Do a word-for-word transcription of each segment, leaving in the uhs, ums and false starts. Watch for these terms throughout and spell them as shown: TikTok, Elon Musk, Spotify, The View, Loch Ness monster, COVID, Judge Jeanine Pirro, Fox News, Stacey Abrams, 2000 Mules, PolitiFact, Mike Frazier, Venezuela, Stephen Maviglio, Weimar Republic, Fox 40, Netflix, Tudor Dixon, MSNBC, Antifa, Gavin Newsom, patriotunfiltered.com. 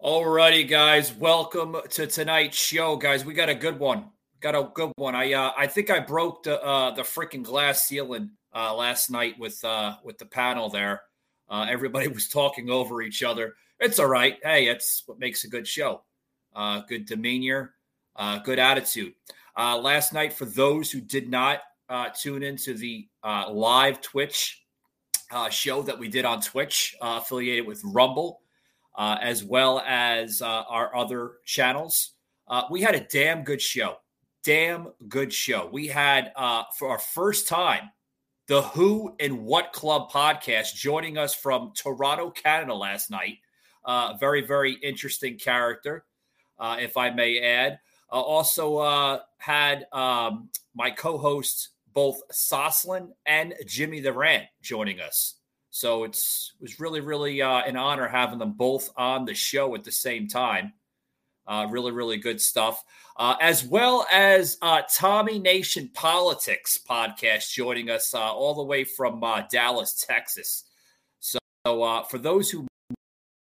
Alrighty, guys. Welcome to tonight's show, guys. We got a good one. Got a good one. I uh, I think I broke the uh, the freaking glass ceiling uh, last night with uh, with the panel there. Uh, everybody was talking over each other. It's all right. Hey, it's what makes a good show. Uh, good demeanor, uh, good attitude. Uh, last night, for those who did not uh, tune into the uh, live Twitch uh, show that we did on Twitch, uh, affiliated with Rumble, Uh, as well as uh, our other channels. Uh, we had a damn good show. Damn good show. We had, uh, for our first time, the Who and What Club podcast joining us from Toronto, Canada last night. Uh, very, very interesting character, uh, if I may add. I also uh, had um, my co-hosts, both Soslan and Jimmy the Rant, joining us. So it's it was really, really uh, an honor having them both on the show at the same time. Uh, really, really good stuff. Uh, as well as uh, Tommy Nation Politics podcast joining us uh, all the way from uh, Dallas, Texas. So uh, for those who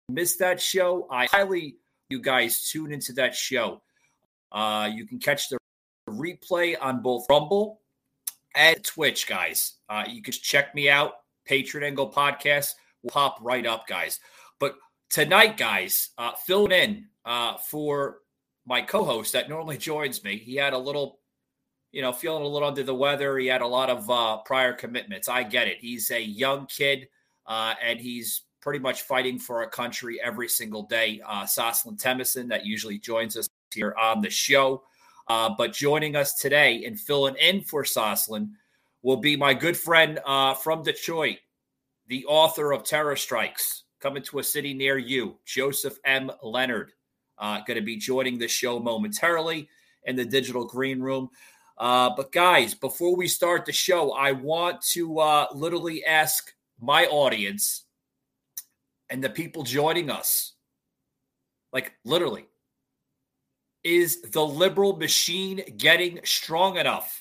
missed that show, I highly you guys tune into that show. Uh, you can catch the replay on both Rumble and Twitch, guys. Uh, you can check me out. Patriot Angle Podcast will pop right up, guys. But tonight, guys, uh, fill in uh, for my co-host that normally joins me. He had a little, you know, feeling a little under the weather. He had a lot of uh, prior commitments. I get it. He's a young kid, uh, and he's pretty much fighting for our country every single day. Uh, Soslan Temison, that usually joins us here on the show. Uh, but joining us today and filling in for Soslan will be my good friend uh, from Detroit, the author of Terror Strikes, coming to a city near you, Joseph M. Leonard, uh, going to be joining the show momentarily in the digital green room. Uh, but guys, before we start the show, I want to uh, literally ask my audience and the people joining us, like literally, is the liberal machine getting strong enough?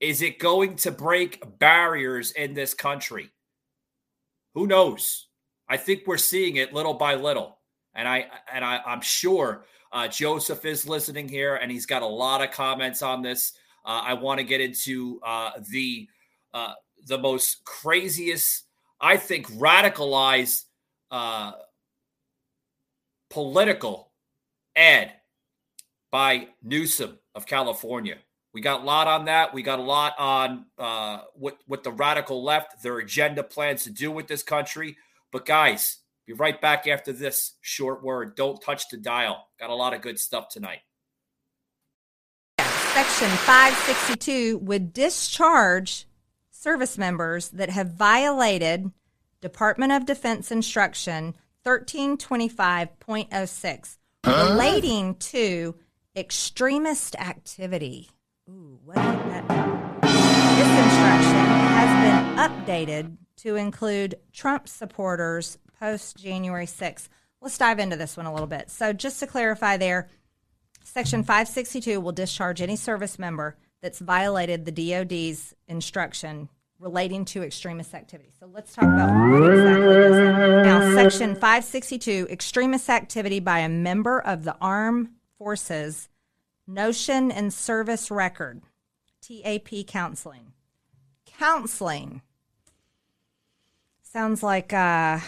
Is it going to break barriers in this country? Who knows? I think we're seeing it little by little. And, I, and I, I'm sure uh, Joseph is listening here, and he's got a lot of comments on this. Uh, I want to get into uh, the, uh, the most craziest, I think, radicalized uh, political ad by Newsom of California. We got a lot on that. We got a lot on uh, what, what the radical left, their agenda plans to do with this country. But guys, be right back after this short word. Don't touch the dial. Got a lot of good stuff tonight. Section five sixty-two would discharge service members that have violated Department of Defense Instruction thirteen twenty-five point oh six huh? relating to extremist activity. Ooh, what is that? This instruction has been updated to include Trump supporters post January sixth. Let's dive into this one a little bit. So just to clarify there, Section five sixty-two will discharge any service member that's violated the D O D's instruction relating to extremist activity. So let's talk about what exactly this is. Now, Section five sixty-two, extremist activity by a member of the armed forces, Notion and Service Record, T A P counseling. Counseling. Sounds like a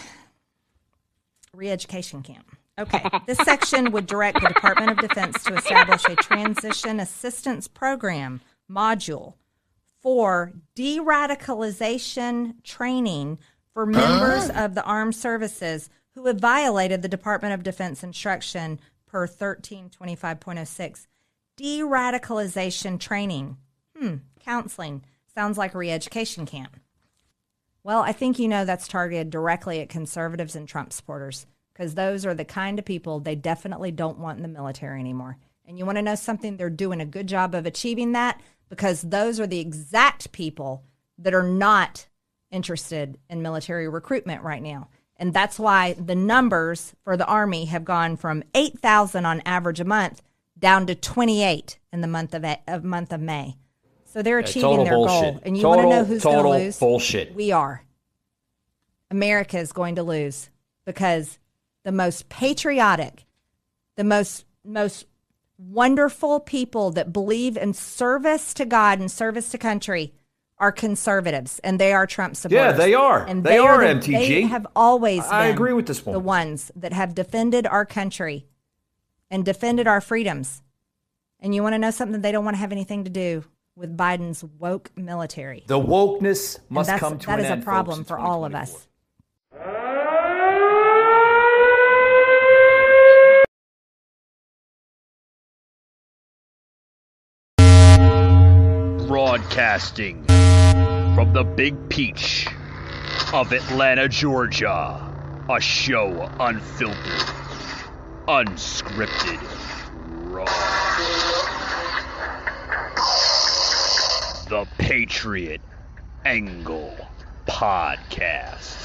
re-education camp. Okay. This section would direct the Department of Defense to establish a transition assistance program module for de-radicalization training for members uh. of the armed services who have violated the Department of Defense instruction per thirteen twenty-five point oh six. De-radicalization training. Hmm, counseling. Sounds like a re-education camp. Well, I think you know that's targeted directly at conservatives and Trump supporters, because those are the kind of people they definitely don't want in the military anymore. And you want to know something? They're doing a good job of achieving that, because those are the exact people that are not interested in military recruitment right now. And that's why the numbers for the Army have gone from eight thousand on average a month down to twenty-eight in the month of, of month of May. So they're achieving yeah, their bullshit. goal. And you total, want to know who's going to lose? Bullshit. We are. America is going to lose, because the most patriotic the most most wonderful people that believe in service to God and service to country are conservatives, and they are Trump supporters. Yeah, they are. And they, they are, are the, M T G. They have always I been agree with this one. The ones that have defended our country and defended our freedoms. And you want to know something? They don't want to have anything to do with Biden's woke military. The wokeness must come to an end. That is a problem for all of us. Broadcasting from the Big Peach of Atlanta, Georgia, a show unfiltered, unscripted, raw. The Patriot Angle Podcast.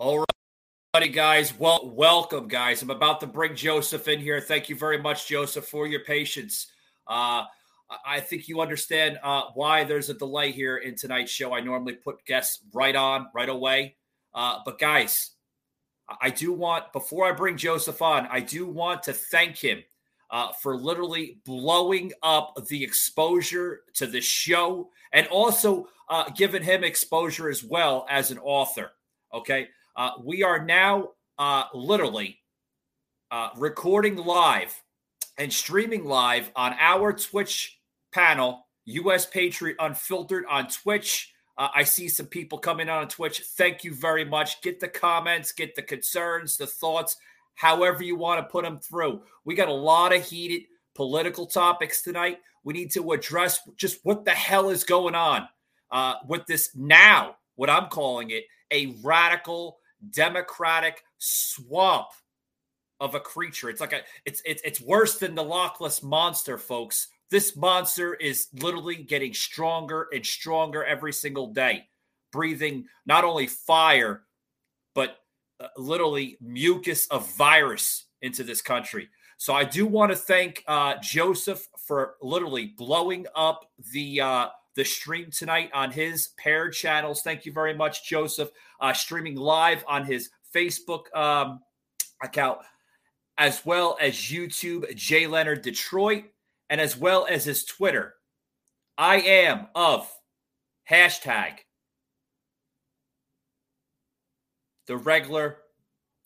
All righty, guys. Well, welcome, guys. I'm about to bring Joseph in here. Thank you very much, Joseph, for your patience. Uh, I think you understand uh, why there's a delay here in tonight's show. I normally put guests right on, right away. Uh, but, guys, I do want, before I bring Joseph on, I do want to thank him uh, for literally blowing up the exposure to the show and also uh, giving him exposure as well as an author, okay? Uh, we are now uh, literally uh, recording live and streaming live on our Twitch panel, U S Patriot Unfiltered on Twitch. Uh, I see some people coming on Twitch. Thank you very much. Get the comments, get the concerns, the thoughts, however you want to put them through. We got a lot of heated political topics tonight. We need to address just what the hell is going on uh, with this now, what I'm calling it, a radical Democratic swamp of a creature. It's like a it's it's it's worse than the Loch Ness monster, folks. This monster is literally getting stronger and stronger every single day, breathing not only fire but uh, literally mucus of virus into this country. So I do want to thank uh, Joseph for literally blowing up the uh, the stream tonight on his paired channels. Thank you very much, Joseph. Uh, streaming live on his Facebook um, account, as well as YouTube, Jay Leonard Detroit, and as well as his Twitter. I am of hashtag the regular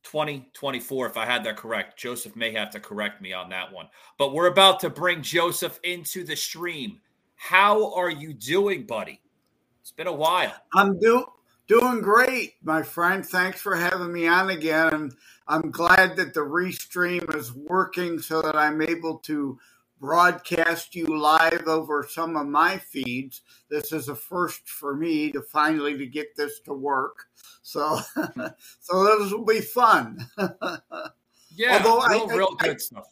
twenty twenty-four, if I had that correct. Joseph may have to correct me on that one. But we're about to bring Joseph into the stream. How are you doing, buddy? It's been a while. I'm do, doing great, my friend. Thanks for having me on again. I'm glad that the restream is working so that I'm able to broadcast you live over some of my feeds. This is a first for me to finally to get this to work. So, so this will be fun. Yeah, Although real, I, real I, good I, stuff.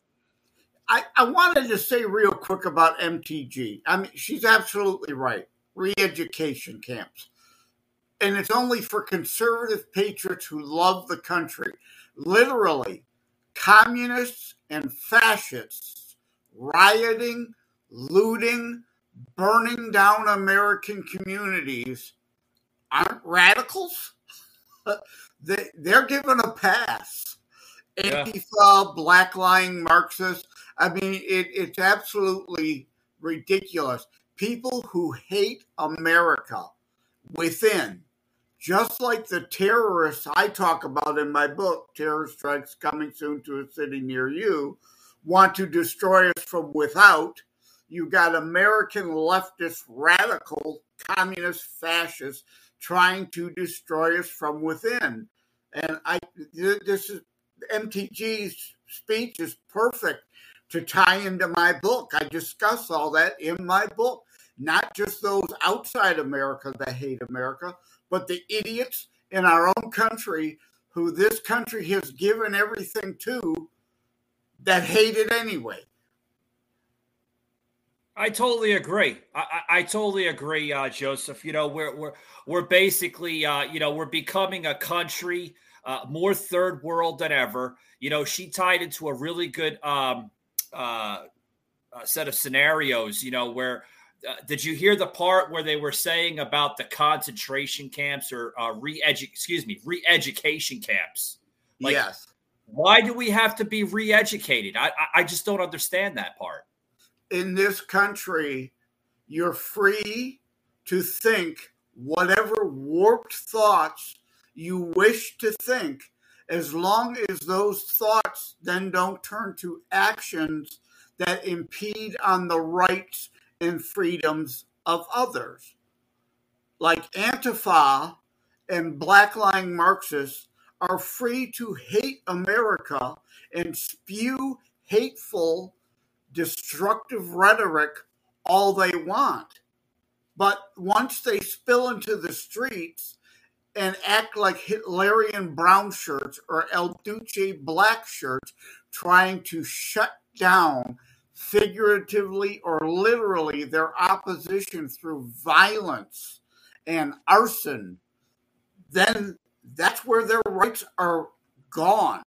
I, I wanted to say real quick about M T G. I mean, she's absolutely right. Re-education camps. And it's only for conservative patriots who love the country. Literally, communists and fascists rioting, looting, burning down American communities aren't radicals. they, they're given a pass. Yeah. Antifa, black lying Marxists. I mean, it, it's absolutely ridiculous. People who hate America within, just like the terrorists I talk about in my book, Terror Strikes Coming Soon to a City Near You, want to destroy us from without. You got American leftist, radical, communist, fascists trying to destroy us from within. And I, this is M T G's speech is perfect to tie into my book. I discuss all that in my book. Not just those outside America that hate America, but the idiots in our own country who this country has given everything to that hate it anyway. I totally agree. I, I, I totally agree, uh, Joseph. You know, we're we're we're basically, uh, you know, we're becoming a country uh, more third world than ever. You know, she tied it to a really good um, uh, uh, set of scenarios, you know, where uh, did you hear the part where they were saying about the concentration camps or uh, re-edu- excuse me, re-education camps? Like, yes. Why do we have to be re-educated? I, I just don't understand that part. In this country, you're free to think whatever warped thoughts you wish to think, as long as those thoughts then don't turn to actions that impede on the rights and freedoms of others. Like Antifa and blackline Marxists are free to hate America and spew hateful, destructive rhetoric all they want. But once they spill into the streets and act like Hitlerian brown shirts or El Duce black shirts trying to shut down figuratively or literally their opposition through violence and arson, then that's where their rights are gone.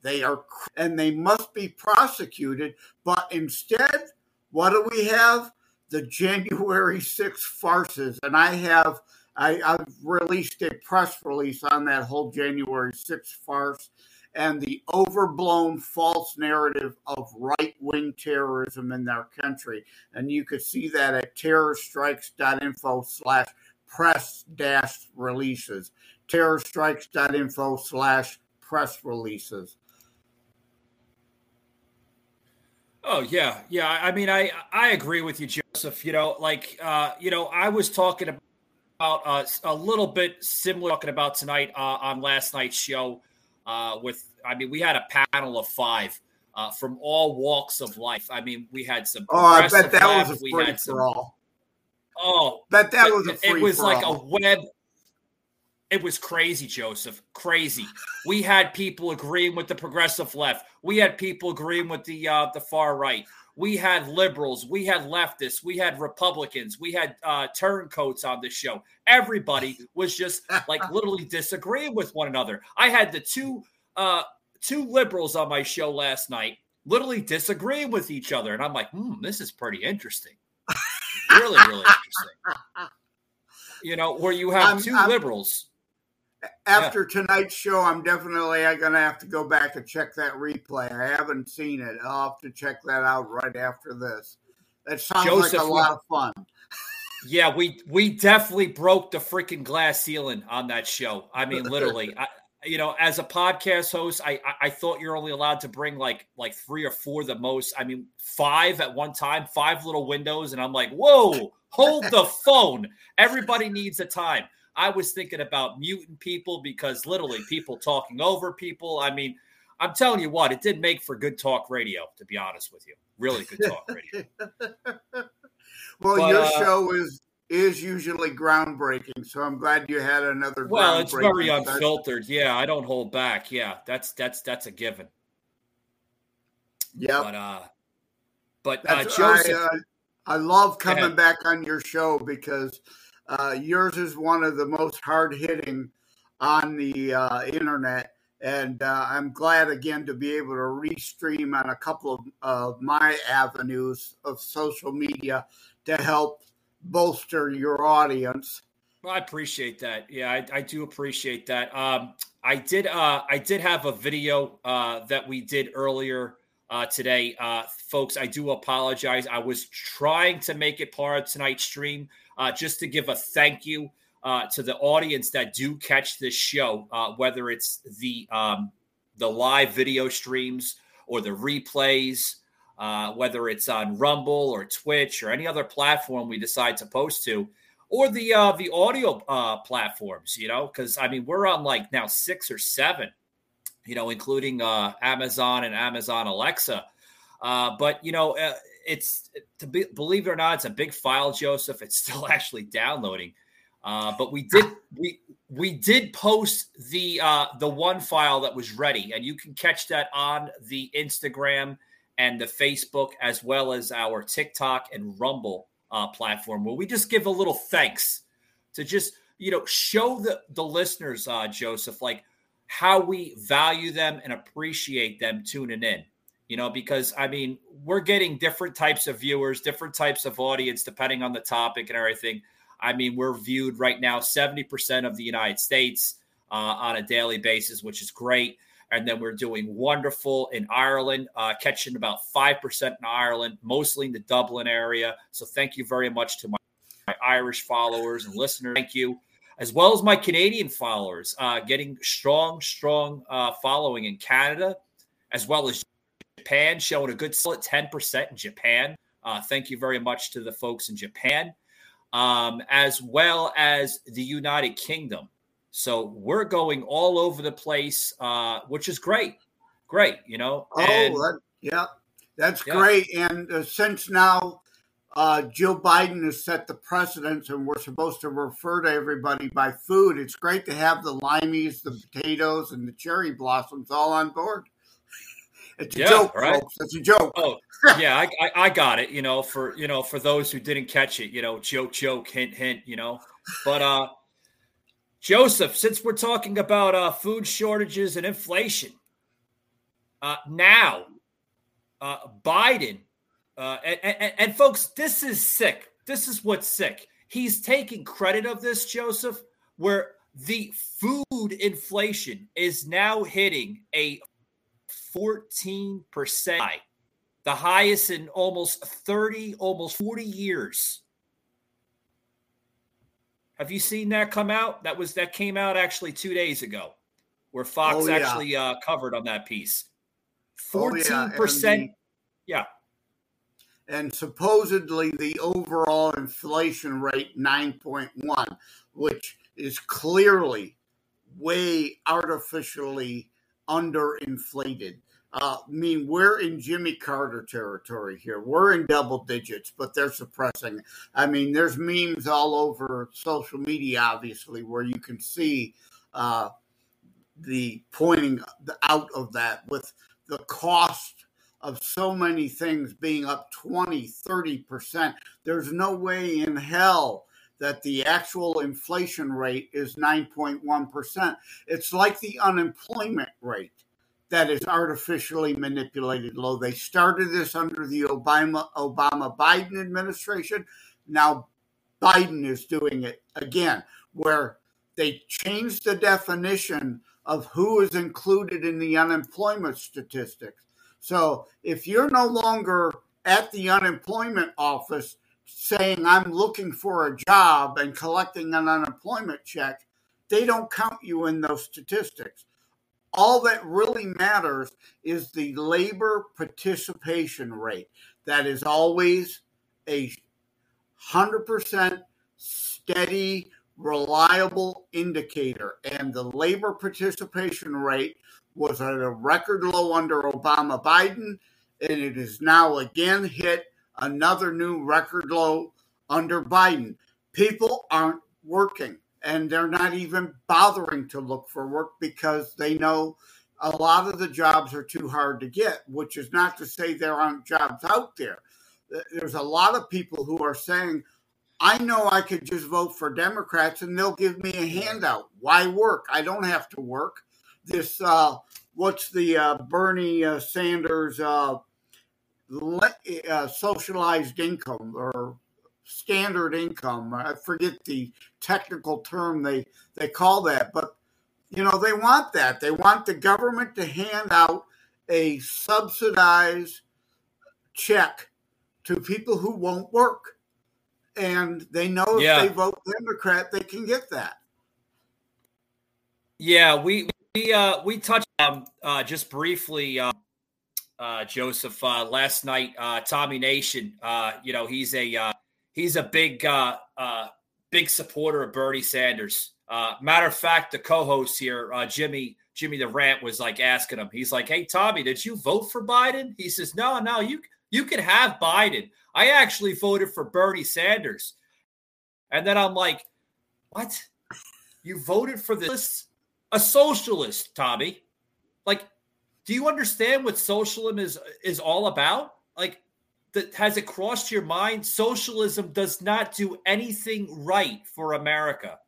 They are, and they must be prosecuted. But instead, what do we have? The January sixth farces. And I have, I, I've released a press release on that whole January sixth farce and the overblown false narrative of right-wing terrorism in our country. And you could see that at terrorstrikes.info slash press dash releases. terrorstrikes.info slash press releases. Oh, yeah. Yeah. I mean, I, I agree with you, Joseph. You know, like, uh, you know, I was talking about uh, a little bit similar talking about tonight uh, on last night's show uh, with, I mean, we had a panel of five uh, from all walks of life. I mean, we had some. Oh, I bet that laugh. was a free we had some, for all. Oh, bet that was a free It was for like all. a web. It was crazy, Joseph. Crazy. We had people agreeing with the progressive left. We had people agreeing with the uh, the far right. We had liberals. We had leftists. We had Republicans. We had uh, turncoats on this show. Everybody was just like literally disagreeing with one another. I had the two uh, two liberals on my show last night literally disagreeing with each other. And I'm like, hmm, this is pretty interesting. Really, really interesting. You know, where you have I'm, two I'm- liberals. After yeah. tonight's show, I'm definitely going to have to go back and check that replay. I haven't seen it. I'll have to check that out right after this. That sounds Joseph, like a lot of fun. Yeah, we we definitely broke the freaking glass ceiling on that show. I mean, literally. I, you know, as a podcast host, I, I I thought you're only allowed to bring like like three or four the most. I mean, five at one time, five little windows. And I'm like, whoa, hold the phone. Everybody needs a time. I was thinking about muting people because literally people talking over people. I mean, I'm telling you what, it did make for good talk radio, to be honest with you. Really good talk radio. Well, but, your uh, show is is usually groundbreaking, so I'm glad you had another Well, it's very unfiltered. Session. Yeah, I don't hold back. Yeah, that's that's that's a given. Yeah. But, uh, but uh, Joseph. I, uh, I love coming yeah. back on your show because – Uh, yours is one of the most hard-hitting on the uh, internet, and uh, I'm glad, again, to be able to restream on a couple of uh, my avenues of social media to help bolster your audience. Well, I appreciate that. Yeah, I, I do appreciate that. Um, I did uh, I did have a video uh, that we did earlier uh, today. Uh, folks, I do apologize. I was trying to make it part of tonight's stream. Uh, just to give a thank you uh, to the audience that do catch this show, uh, whether it's the um, the live video streams or the replays, uh, whether it's on Rumble or Twitch or any other platform we decide to post to, or the uh, the audio uh, platforms, you know, because, I mean, we're on like now six or seven, you know, including uh, Amazon and Amazon Alexa. Uh, but, you know, uh, it's to be, believe it or not, it's a big file, Joseph. It's still actually downloading. Uh, but we did we we did post the uh, the one file that was ready, and you can catch that on the Instagram and the Facebook, as well as our TikTok and Rumble uh, platform, where we just give a little thanks to just, you know, show the the listeners, uh, Joseph, like how we value them and appreciate them tuning in. You know, because, I mean, we're getting different types of viewers, different types of audience, depending on the topic and everything. I mean, we're viewed right now seventy percent of the United States uh, on a daily basis, which is great. And then we're doing wonderful in Ireland, uh, catching about five percent in Ireland, mostly in the Dublin area. So thank you very much to my, my Irish followers and listeners. Thank you. As well as my Canadian followers, uh, getting strong, strong uh, following in Canada, as well as Japan, showing a good solid ten percent in Japan. Uh, thank you very much to the folks in Japan, um, as well as the United Kingdom. So we're going all over the place, uh, which is great. Great, you know. And, oh, that, yeah, that's yeah. great. And uh, since now uh, Joe Biden has set the precedence and we're supposed to refer to everybody by food, it's great to have the limeys, the potatoes, and the cherry blossoms all on board. It's a yeah, joke, right? folks. It's a joke. Oh, yeah, I, I, I got it. You know, for you know, for those who didn't catch it, you know, joke, joke, hint, hint. You know, but uh, Joseph, since we're talking about uh, food shortages and inflation, uh, now uh, Biden uh, and, and, and folks, this is sick. This is what's sick. He's taking credit of this, Joseph, where the food inflation is now hitting a fourteen percent high, the highest in almost thirty, almost forty years. Have you seen that come out? That was that came out actually two days ago, where Fox oh, yeah. actually uh, covered on that piece. fourteen percent. Oh, yeah. And, the, yeah. and supposedly the overall inflation rate nine point one, which is clearly way artificially underinflated. Uh, I mean, we're in Jimmy Carter territory here. We're in double digits, but they're suppressing. I mean, there's memes all over social media, obviously, where you can see uh, the pointing out of that with the cost of so many things being up twenty, thirty percent. There's no way in hell that the actual inflation rate is nine point one percent. It's like the unemployment rate that is artificially manipulated low. They started this under the Obama, Obama Biden administration. Now Biden is doing it again, where they changed the definition of who is included in the unemployment statistics. So if you're no longer at the unemployment office saying I'm looking for a job and collecting an unemployment check, they don't count you in those statistics. All that really matters is the labor participation rate. That is always a one hundred percent steady, reliable indicator. And the labor participation rate was at a record low under Obama Biden, and it is now again hit another new record low under Biden. People aren't working, and they're not even bothering to look for work because they know a lot of the jobs are too hard to get, which is not to say there aren't jobs out there. There's a lot of people who are saying, I know I could just vote for Democrats and they'll give me a handout. Why work? I don't have to work. This, uh, what's the uh, Bernie uh, Sanders uh Le- uh, socialized income or standard income. I forget the technical term they, they call that, but you know, they want that. They want the government to hand out a subsidized check to people who won't work. And they know yeah. if they vote Democrat, they can get that. Yeah. We, we, uh, we touched um, uh, just briefly, uh, Uh, Joseph, uh, last night, uh, Tommy Nation, uh, you know, he's a uh, he's a big, uh, uh, big supporter of Bernie Sanders. Uh, matter of fact, the co-host here, uh, Jimmy, Jimmy the Rant, was like asking him. He's like, "Hey, Tommy, did you vote for Biden?" He says, "No, no, you you can have Biden. I actually voted for Bernie Sanders." And then I'm like, "What? You voted for this? A socialist, Tommy? Like." Do you understand what socialism is is all about? Like, the, has it crossed your mind? Socialism does not do anything right for America.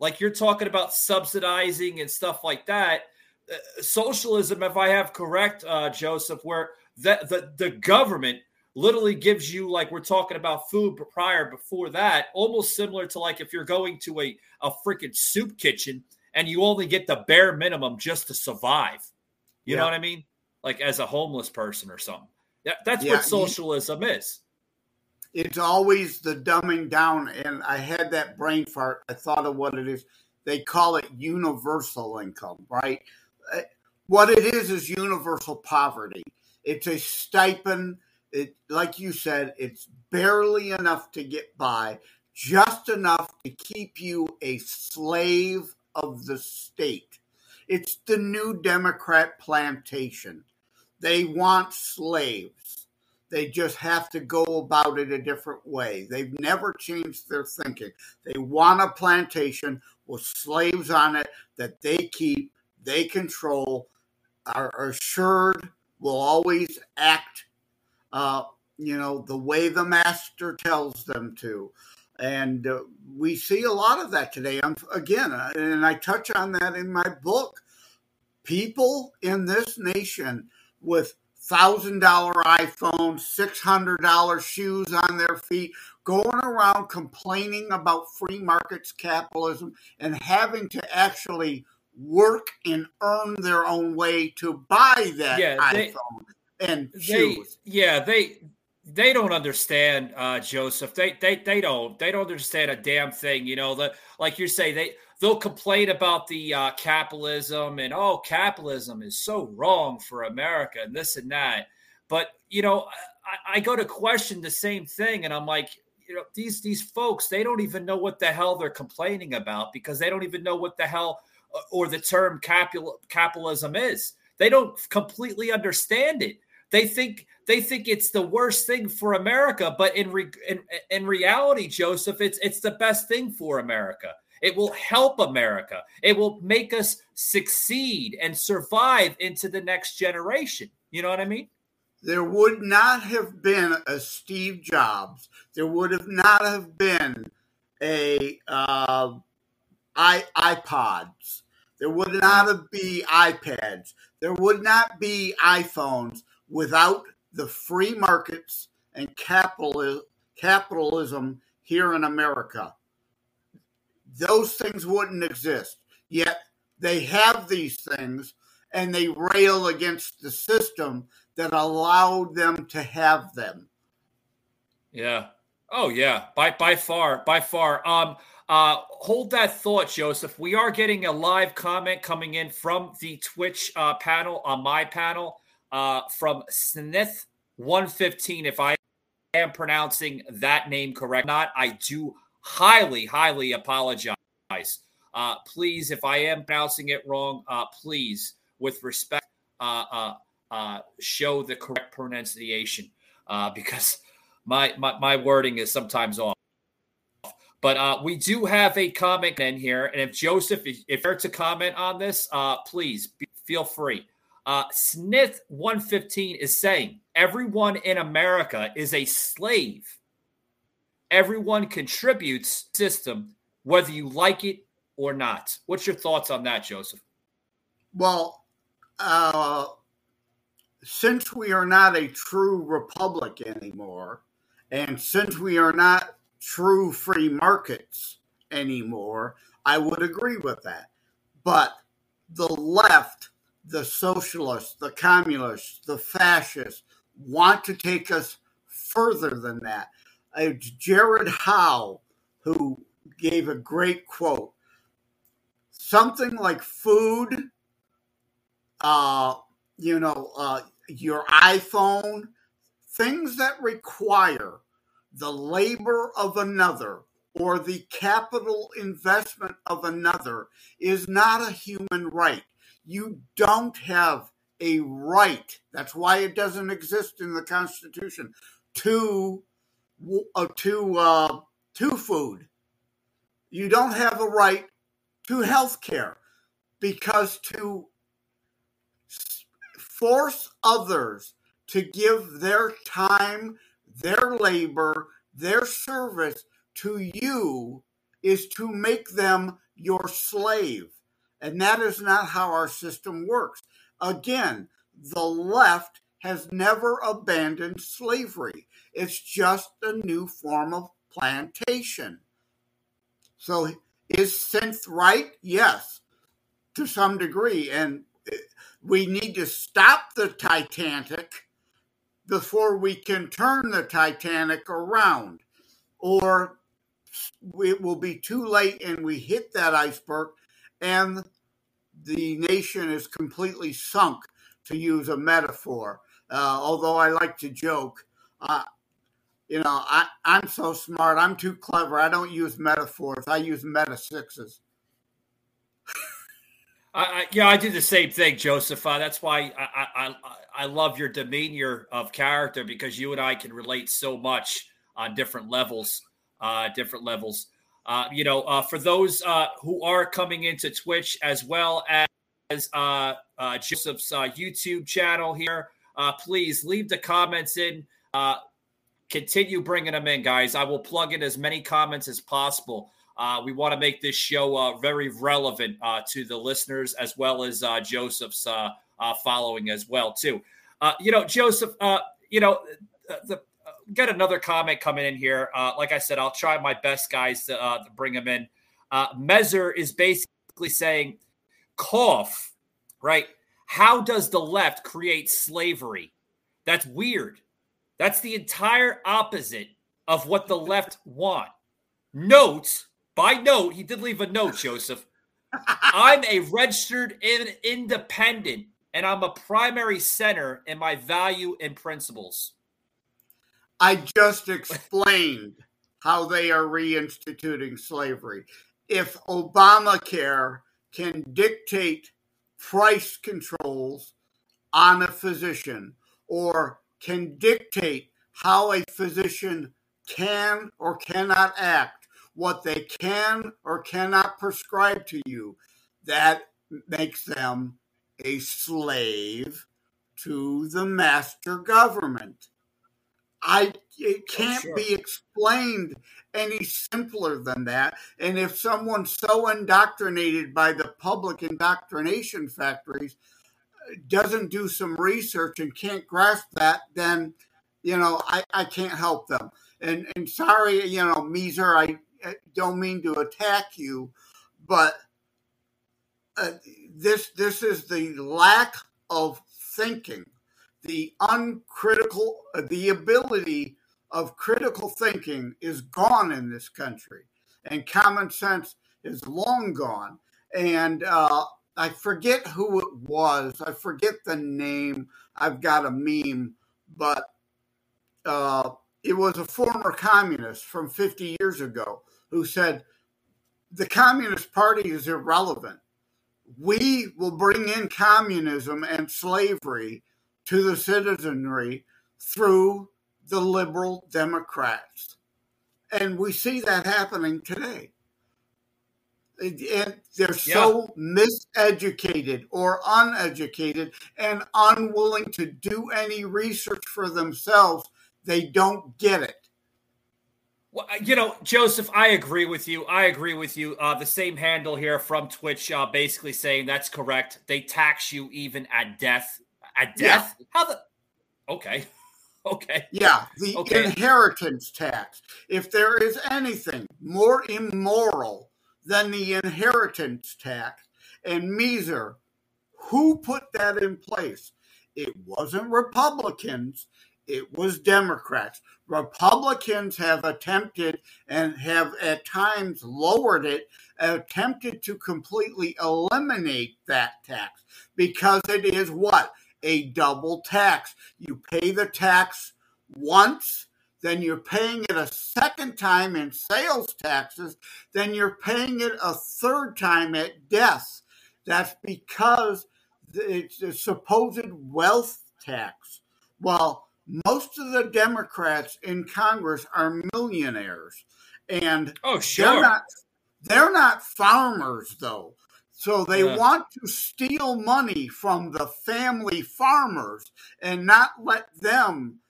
like you're talking about subsidizing and stuff like that. Uh, socialism, if I have correct, uh, Joseph, where the, the, the government literally gives you, like we're talking about food prior before that, almost similar to like if you're going to a, a freaking soup kitchen and you only get the bare minimum just to survive. You yeah. know what I mean? Like as a homeless person or something. That, that's yeah, what socialism you, is. It's always the dumbing down. And I had that brain fart. I thought of what it is. They call it universal income, right? What it is is universal poverty. It's a stipend. It, like you said, it's barely enough to get by, just enough to keep you a slave of the state. It's the new Democrat plantation. They want slaves. They just have to go about it a different way. They've never changed their thinking. They want a plantation with slaves on it that they keep, they control, are assured will always act, uh, you know, the way the master tells them to. And uh, we see a lot of that today. I'm, again, and I touch on that in my book. People in this nation with one thousand dollars iPhones, six hundred dollars shoes on their feet, going around complaining about free markets, capitalism, and having to actually work and earn their own way to buy that yeah, iPhone they, and shoes. They, yeah, they... They don't understand, uh, Joseph. They they they don't they don't understand a damn thing. You know, the like you say, they they'll complain about the uh, capitalism and oh, capitalism is so wrong for America and this and that. But you know, I, I go to question the same thing, and I'm like, you know, these these folks, they don't even know what the hell they're complaining about because they don't even know what the hell or the term capital capitalism is. They don't completely understand it. They think they think it's the worst thing for America, but in, re, in in reality, Joseph, it's it's the best thing for America. It will help America. It will make us succeed and survive into the next generation. You know what I mean? There would not have been a Steve Jobs. There would have not have been a uh, i iPods. There would not be iPads. There would not be iPhones without the free markets and capital, capitalism here in America. Those things wouldn't exist. Yet they have these things and they rail against the system that allowed them to have them. Yeah. Oh, yeah. By by far, by far. Um. Uh, hold that thought, Joseph. We are getting a live comment coming in from the Twitch uh, panel, on my panel. Uh, from Smith one fifteen, if I am pronouncing that name correct, not I do highly, highly apologize. Uh, please, if I am pronouncing it wrong, uh, please, with respect, uh, uh, uh, show the correct pronunciation uh, because my, my my wording is sometimes off. But uh, we do have a comment in here, and if Joseph, if, if you're to comment on this, uh, please be, feel free. Uh, Smith one fifteen is saying everyone in America is a slave. Everyone contributes to the system, whether you like it or not. What's your thoughts on that, Joseph? Well, uh, since we are not a true republic anymore, and since we are not true free markets anymore, I would agree with that. But the left, the socialists, the communists, the fascists want to take us further than that. It's Jared Howe who gave a great quote. Something like food, uh, you know, uh, your iPhone, things that require the labor of another or the capital investment of another is not a human right. You don't have a right, that's why it doesn't exist in the Constitution, to uh, to uh, to food. You don't have a right to health care because to force others to give their time, their labor, their service to you is to make them your slave. And that is not how our system works. Again, the left has never abandoned slavery. It's just a new form of plantation. So is synth right? Yes, to some degree. And we need to stop the Titanic before we can turn the Titanic around, or it will be too late and we hit that iceberg and the nation is completely sunk, to use a metaphor. Uh, although I like to joke, uh, you know, I, I'm so smart, I'm too clever, I don't use metaphors, I use meta sixes. I, I, yeah, I do the same thing, Joseph. Uh, that's why I, I I love your demeanor of character, because you and I can relate so much on different levels, uh, different levels. Uh, you know, uh, for those uh, who are coming into Twitch as well as uh, uh, Joseph's uh, YouTube channel here, uh, please leave the comments in. Uh, continue bringing them in, guys. I will plug in as many comments as possible. Uh, we want to make this show uh, very relevant uh, to the listeners, as well as uh, Joseph's uh, uh, following as well, too. Uh, you know, Joseph, uh, you know, the, uh, got another comment coming in here. Uh, like I said, I'll try my best, guys, to, uh, to bring them in. Uh, Mezzer is basically saying, cough, right? How does the left create slavery? That's weird. That's the entire opposite of what the left want. Note... By note, he did leave a note, Joseph. I'm a registered in- independent, and I'm a primary center in my value and principles. I just explained how they are reinstituting slavery. If Obamacare can dictate price controls on a physician, or can dictate how a physician can or cannot act, what they can or cannot prescribe to you, that makes them a slave to the master government. I it can't oh, sure. be explained any simpler than that. And if someone's so indoctrinated by the public indoctrination factories, doesn't do some research and can't grasp that, then, you know, I, I can't help them. And and sorry, you know, Mezzer, I... I don't mean to attack you, but uh, this this is the lack of thinking, the uncritical, the ability of critical thinking is gone in this country, and common sense is long gone. And uh, I forget who it was, I forget the name. I've got a meme, but uh, it was a former communist from fifty years ago, who said, the Communist Party is irrelevant. We will bring in communism and slavery to the citizenry through the liberal Democrats. And we see that happening today. And they're so yeah. miseducated or uneducated and unwilling to do any research for themselves. They don't get it. Well, you know, Joseph, I agree with you. I agree with you. Uh, the same handle here from Twitch uh, basically saying that's correct. They tax you even at death. At death? Yeah. How the... Okay. Okay. Yeah, the okay. inheritance tax. If there is anything more immoral than the inheritance tax, and Mezzer, who put that in place? It wasn't Republicans. It was Democrats. Republicans have attempted and have at times lowered it, attempted to completely eliminate that tax, because it is what? A double tax. You pay the tax once, then you're paying it a second time in sales taxes, then you're paying it a third time at death. That's because it's a supposed wealth tax. Well, most of the Democrats in Congress are millionaires, and oh, sure. they're not, they're not farmers, though. So they yeah. want to steal money from the family farmers and not let them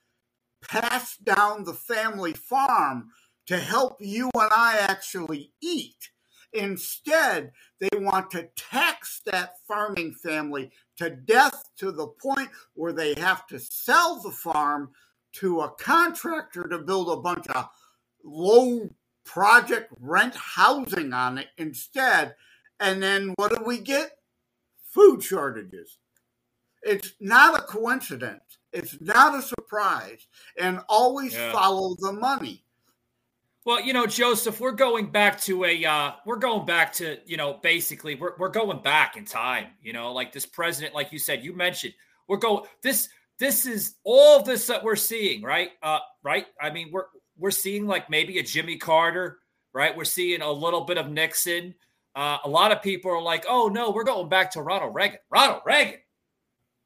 pass down the family farm to help you and I actually eat. Instead, they want to tax that farming family to death to the point where they have to sell the farm to a contractor to build a bunch of low project rent housing on it instead. And then what do we get? Food shortages. It's not a coincidence. It's not a surprise. And always yeah. follow the money. Well, you know, Joseph, we're going back to a, uh, we're going back to, you know, basically we're we're going back in time, you know, like this president, like you said, you mentioned, we're going, this, this is all this that we're seeing, right? Uh, right. I mean, we're, we're seeing like maybe a Jimmy Carter, right? We're seeing a little bit of Nixon. Uh, a lot of people are like, oh no, we're going back to Ronald Reagan. Ronald Reagan.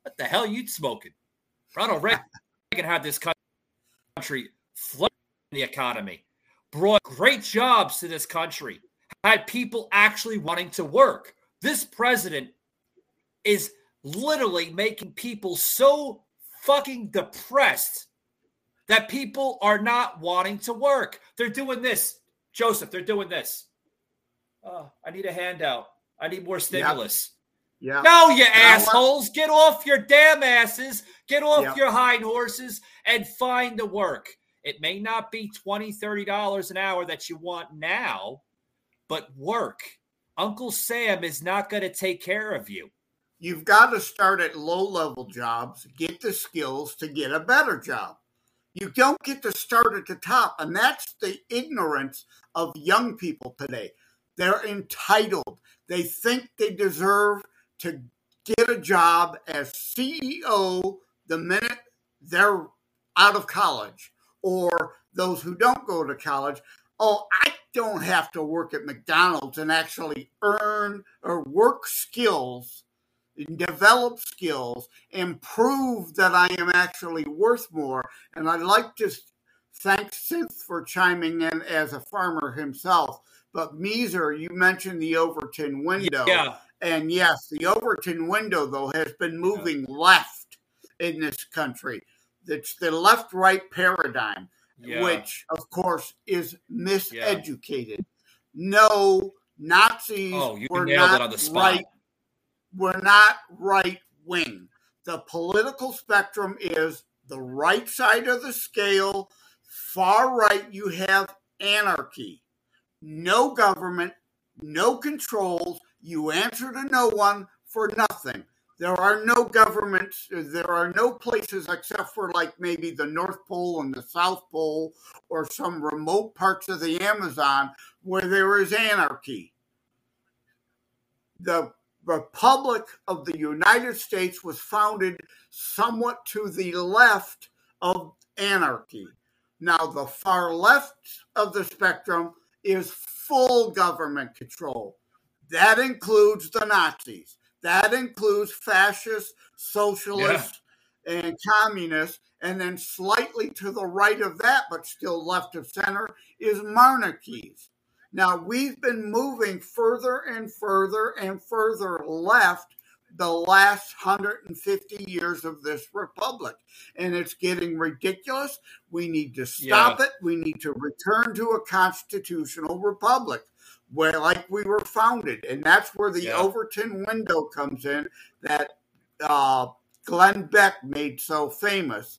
What the hell are you smoking? Ronald Reagan had this country flooding the economy. Brought great jobs to this country, had people actually wanting to work. This president is literally making people so fucking depressed that people are not wanting to work. They're doing this, Joseph, they're doing this. Oh, I need a handout. I need more stimulus. Yeah. Yep. No, you, you assholes. Get off your damn asses. Get off yep. your hind horses and find the work. It may not be twenty dollars, thirty dollars an hour that you want now, but work. Uncle Sam is not going to take care of you. You've got to start at low-level jobs, get the skills to get a better job. You don't get to start at the top, and that's the ignorance of young people today. They're entitled. They think they deserve to get a job as C E O the minute they're out of college. Or those who don't go to college, oh, I don't have to work at McDonald's and actually earn or work skills, develop skills, and prove that I am actually worth more. And I'd like to thank Synth for chiming in as a farmer himself. But Meezer, you mentioned the Overton window. Yeah. And yes, the Overton window, though, has been moving yeah. left in this country. It's the left-right paradigm, yeah. which, of course, is miseducated. Yeah. No, Nazis oh, you were nailed not it on the spot. Right, were not right-wing. The political spectrum is the right side of the scale. Far right, you have anarchy. No government, no controls. You answer to no one for nothing. There are no governments, there are no places except for like maybe the North Pole and the South Pole or some remote parts of the Amazon where there is anarchy. The Republic of the United States was founded somewhat to the left of anarchy. Now, the far left of the spectrum is full government control. That includes the Nazis. That includes fascists, socialists, yeah. and communists. And then slightly to the right of that, but still left of center, is monarchies. Now, we've been moving further and further and further left the last one hundred fifty years of this republic. And it's getting ridiculous. We need to stop yeah. it. We need to return to a constitutional republic. Where, like we were founded, and that's where the yeah. Overton window comes in that uh, Glenn Beck made so famous,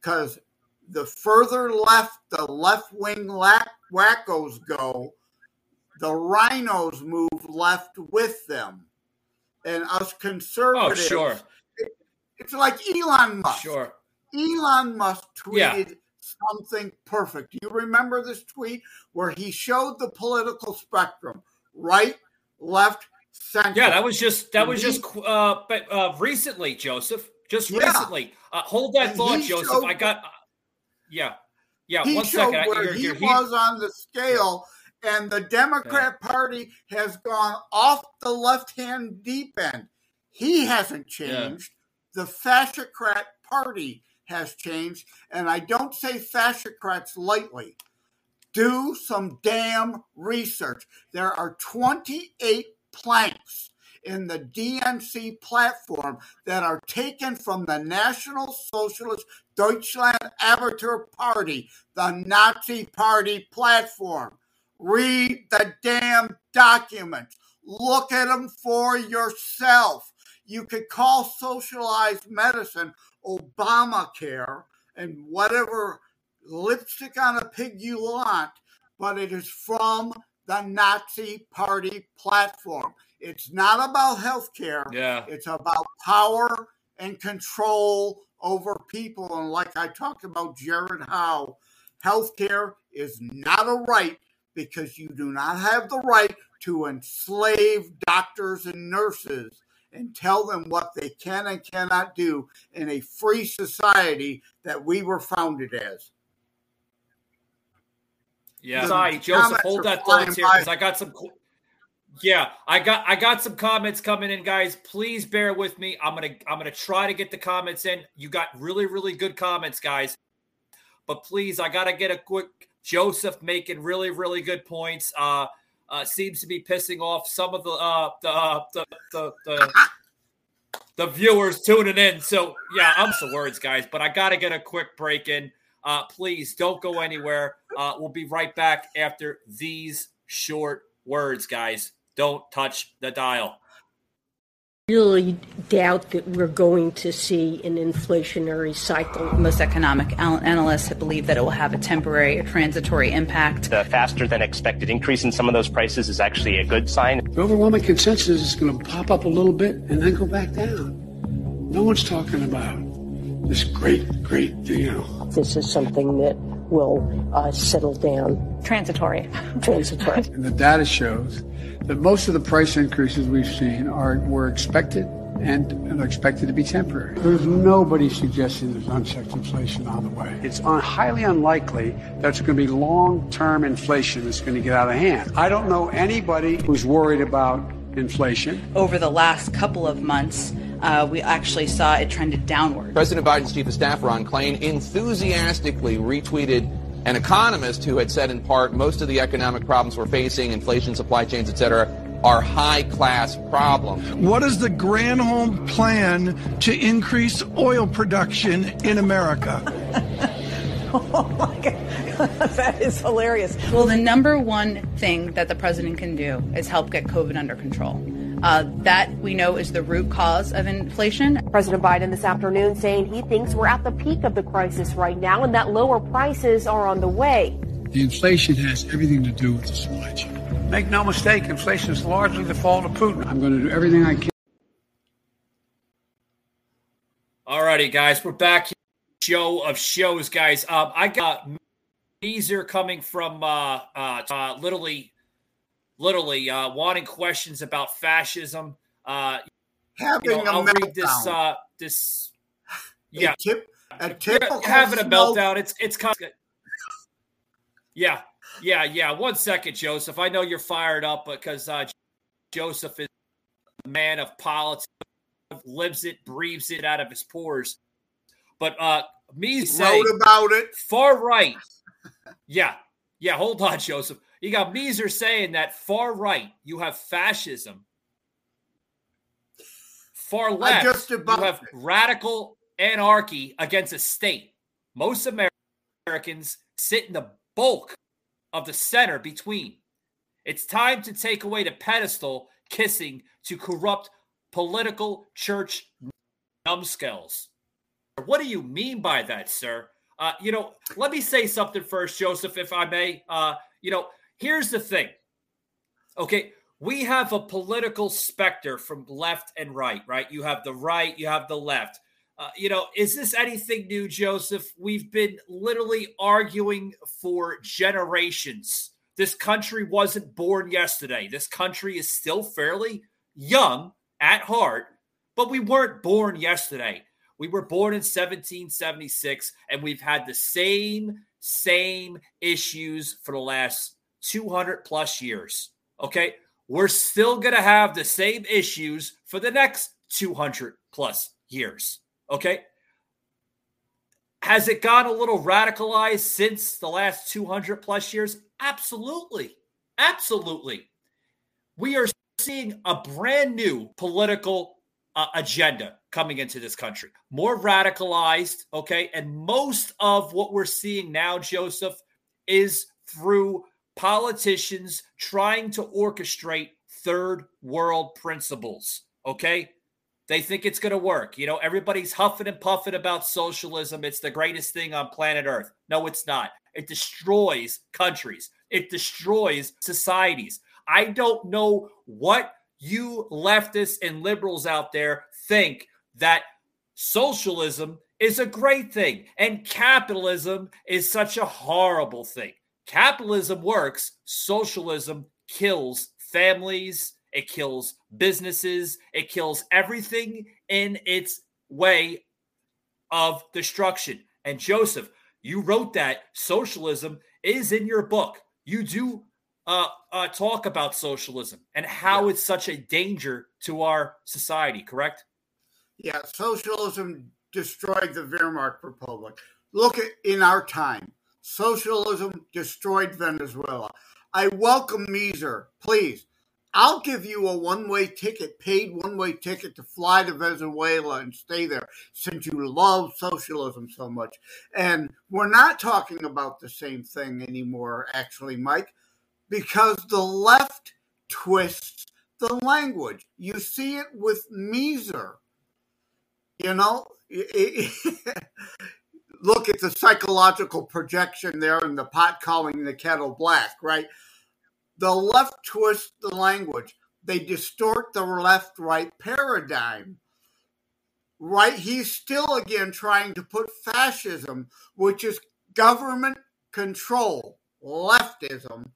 because the further left the left-wing wackos go, the rhinos move left with them, and us conservatives, oh, sure. it, it's like Elon Musk. Sure. Elon Musk tweeted yeah. something perfect. Do you remember this tweet where he showed the political spectrum, right, left, center? Yeah, that was just that was just uh, but uh, recently, Joseph. Just yeah. recently. Uh, hold that and thought, Joseph. Showed, I got. Uh, yeah, yeah. He one showed second. Where I, you're, he you're, was he, on the scale, yeah. and the Democrat yeah. Party has gone off the left-hand deep end. He hasn't changed. Yeah. The Fascocrat Party has changed, and I don't say fascocrats lightly. Do some damn research. There are twenty-eight planks in the D N C platform that are taken from the National Socialist Deutschland Arbeiter Party, the Nazi Party platform. Read the damn documents. Look at them for yourself. You could call socialized medicine Obamacare and whatever lipstick on a pig you want, but it is from the Nazi Party platform. It's not about healthcare. Yeah. It's about power and control over people. And like I talked about Jared Howe, healthcare is not a right because you do not have the right to enslave doctors and nurses and tell them what they can and cannot do in a free society that we were founded as. Yeah. Sorry, Joseph, hold that thought here because I got some. Yeah, I got I got some comments coming in, guys. Please bear with me. I'm gonna I'm gonna try to get the comments in. You got really really good comments, guys. But please, I gotta get a quick Joseph making really really good points. Uh, uh seems to be pissing off some of the uh the uh, the the. the the viewers tuning in. So yeah, I'm some words, guys. But I gotta get a quick break in. Uh, please don't go anywhere. Uh, we'll be right back after these short words, guys. Don't touch the dial. I really doubt that we're going to see an inflationary cycle. Most economic analysts believe that it will have a temporary, a transitory impact. The faster than expected increase in some of those prices is actually a good sign. The overwhelming consensus is going to pop up a little bit and then go back down. No one's talking about this great, great deal. This is something that will uh, settle down. Transitory. Transitory. And the data shows that most of the price increases we've seen are were expected and, and are expected to be temporary. There's nobody suggesting there's unchecked inflation on the way. It's un- highly unlikely that's going to be long-term inflation that's going to get out of hand. I don't know anybody who's worried about inflation. Over the last couple of months, Uh, we actually saw it trended downward. President Biden's chief of staff, Ron Klain, enthusiastically retweeted an economist who had said in part, most of the economic problems we're facing, inflation, supply chains, et cetera, are high-class problems. What is the Granholm plan to increase oil production in America? Oh, my God. That is hilarious. Well, the number one thing that the president can do is help get COVID under control. Uh, that we know is the root cause of inflation. President Biden this afternoon saying he thinks we're at the peak of the crisis right now and that lower prices are on the way. The inflation has everything to do with the supply chain. Make no mistake, inflation is largely the fault of Putin. I'm going to do everything I can. All righty, guys. We're back here. Show of shows, guys. Um, I got Meezer coming from uh, uh, uh, literally... Literally uh, wanting questions about fascism. Uh, having you know, I'll a meltdown. Read this, uh, this, yeah. A tip, a having a meltdown. It's it's kind of, yeah, yeah, yeah. One second, Joseph. I know you're fired up because uh, Joseph is a man of politics, lives it, breathes it out of his pores. But uh, me saying about it, far right. Yeah, yeah. Hold on, Joseph. You got Meezer saying that far right, you have fascism. Far left, you have it. Radical anarchy against a state. Most Americans sit in the bulk of the center between. It's time to take away the pedestal kissing to corrupt political church numbskulls. What do you mean by that, sir? Uh, you know, let me say something first, Joseph, if I may. Uh, you know, here's the thing, okay, we have a political specter from left and right, right? You have the right, you have the left. Uh, you know, is this anything new, Joseph? We've been literally arguing for generations. This country wasn't born yesterday. This country is still fairly young at heart, but we weren't born yesterday. We were born in seventeen seventy-six, and we've had the same, same issues for the last two hundred plus years. Okay. We're still going to have the same issues for the next two hundred plus years. Okay. Has it got a little radicalized since the last two hundred plus years? Absolutely. Absolutely. We are seeing a brand new political uh, agenda coming into this country, more radicalized. Okay. And most of what we're seeing now, Joseph, is through politicians trying to orchestrate third world principles, okay? They think it's going to work. You know, everybody's huffing and puffing about socialism. It's the greatest thing on planet Earth. No, it's not. It destroys countries. It destroys societies. I don't know what you leftists and liberals out there think that socialism is a great thing and capitalism is such a horrible thing. Capitalism works. Socialism kills families. It kills businesses. It kills everything in its way of destruction. And Joseph, you wrote that. Socialism is in your book. You do uh, uh, talk about socialism and how yeah. it's such a danger to our society, correct? Yeah, socialism destroyed the Weimar Republic. Look at in our time. Socialism destroyed Venezuela. I welcome Measer, please. I'll give you a one-way ticket, paid one-way ticket to fly to Venezuela and stay there since you love socialism so much. And we're not talking about the same thing anymore, actually, Mike, because the left twists the language. You see it with Measer. You know, look at the psychological projection there and the pot calling the kettle black, right? The left twists the language. They distort the left-right paradigm. Right? He's still, again, trying to put fascism, which is government control, leftism,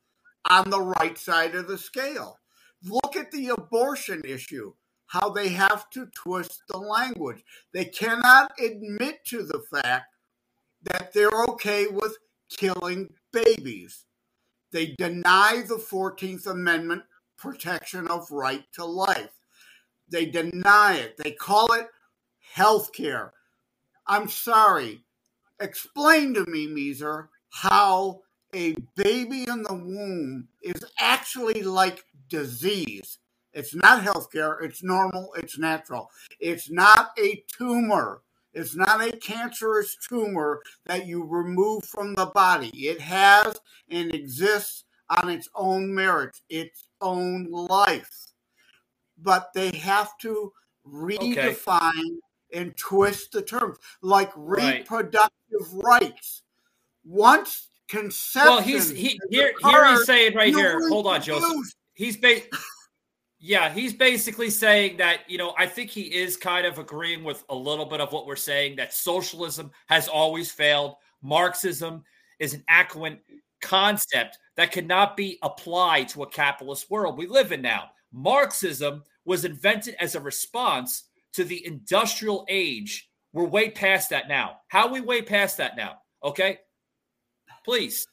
on the right side of the scale. Look at the abortion issue, how they have to twist the language. They cannot admit to the fact that they're okay with killing babies. They deny the fourteenth Amendment protection of right to life. They deny it. They call it health care. I'm sorry. Explain to me, Measer, how a baby in the womb is actually like disease. It's not health care. It's normal. It's natural. It's not a tumor. It's not a cancerous tumor that you remove from the body. It has and exists on its own merits, its own life. But they have to redefine okay. and twist the terms, like reproductive right. rights. Once conception... Well, he's, he, here, here he's saying right here, refuse. Hold on, Joseph. He's based... Yeah, he's basically saying that, you know, I think he is kind of agreeing with a little bit of what we're saying, that socialism has always failed. Marxism is an acquaint concept that cannot be applied to a capitalist world we live in now. Marxism was invented as a response to the industrial age. We're way past that now. How are we way past that now? Okay? Please.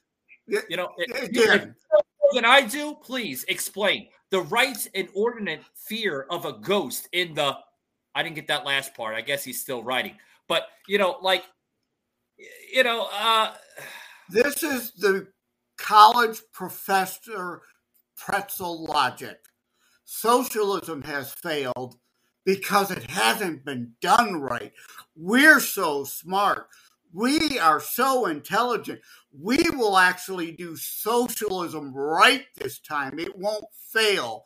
You know, if you know more than I do, please explain. The right's inordinate fear of a ghost in the, I didn't get that last part. I guess he's still writing. But, you know, like, you know. Uh, this is the college professor pretzel logic. Socialism has failed because it hasn't been done right. We're so smart. We are so intelligent. We will actually do socialism right this time. It won't fail.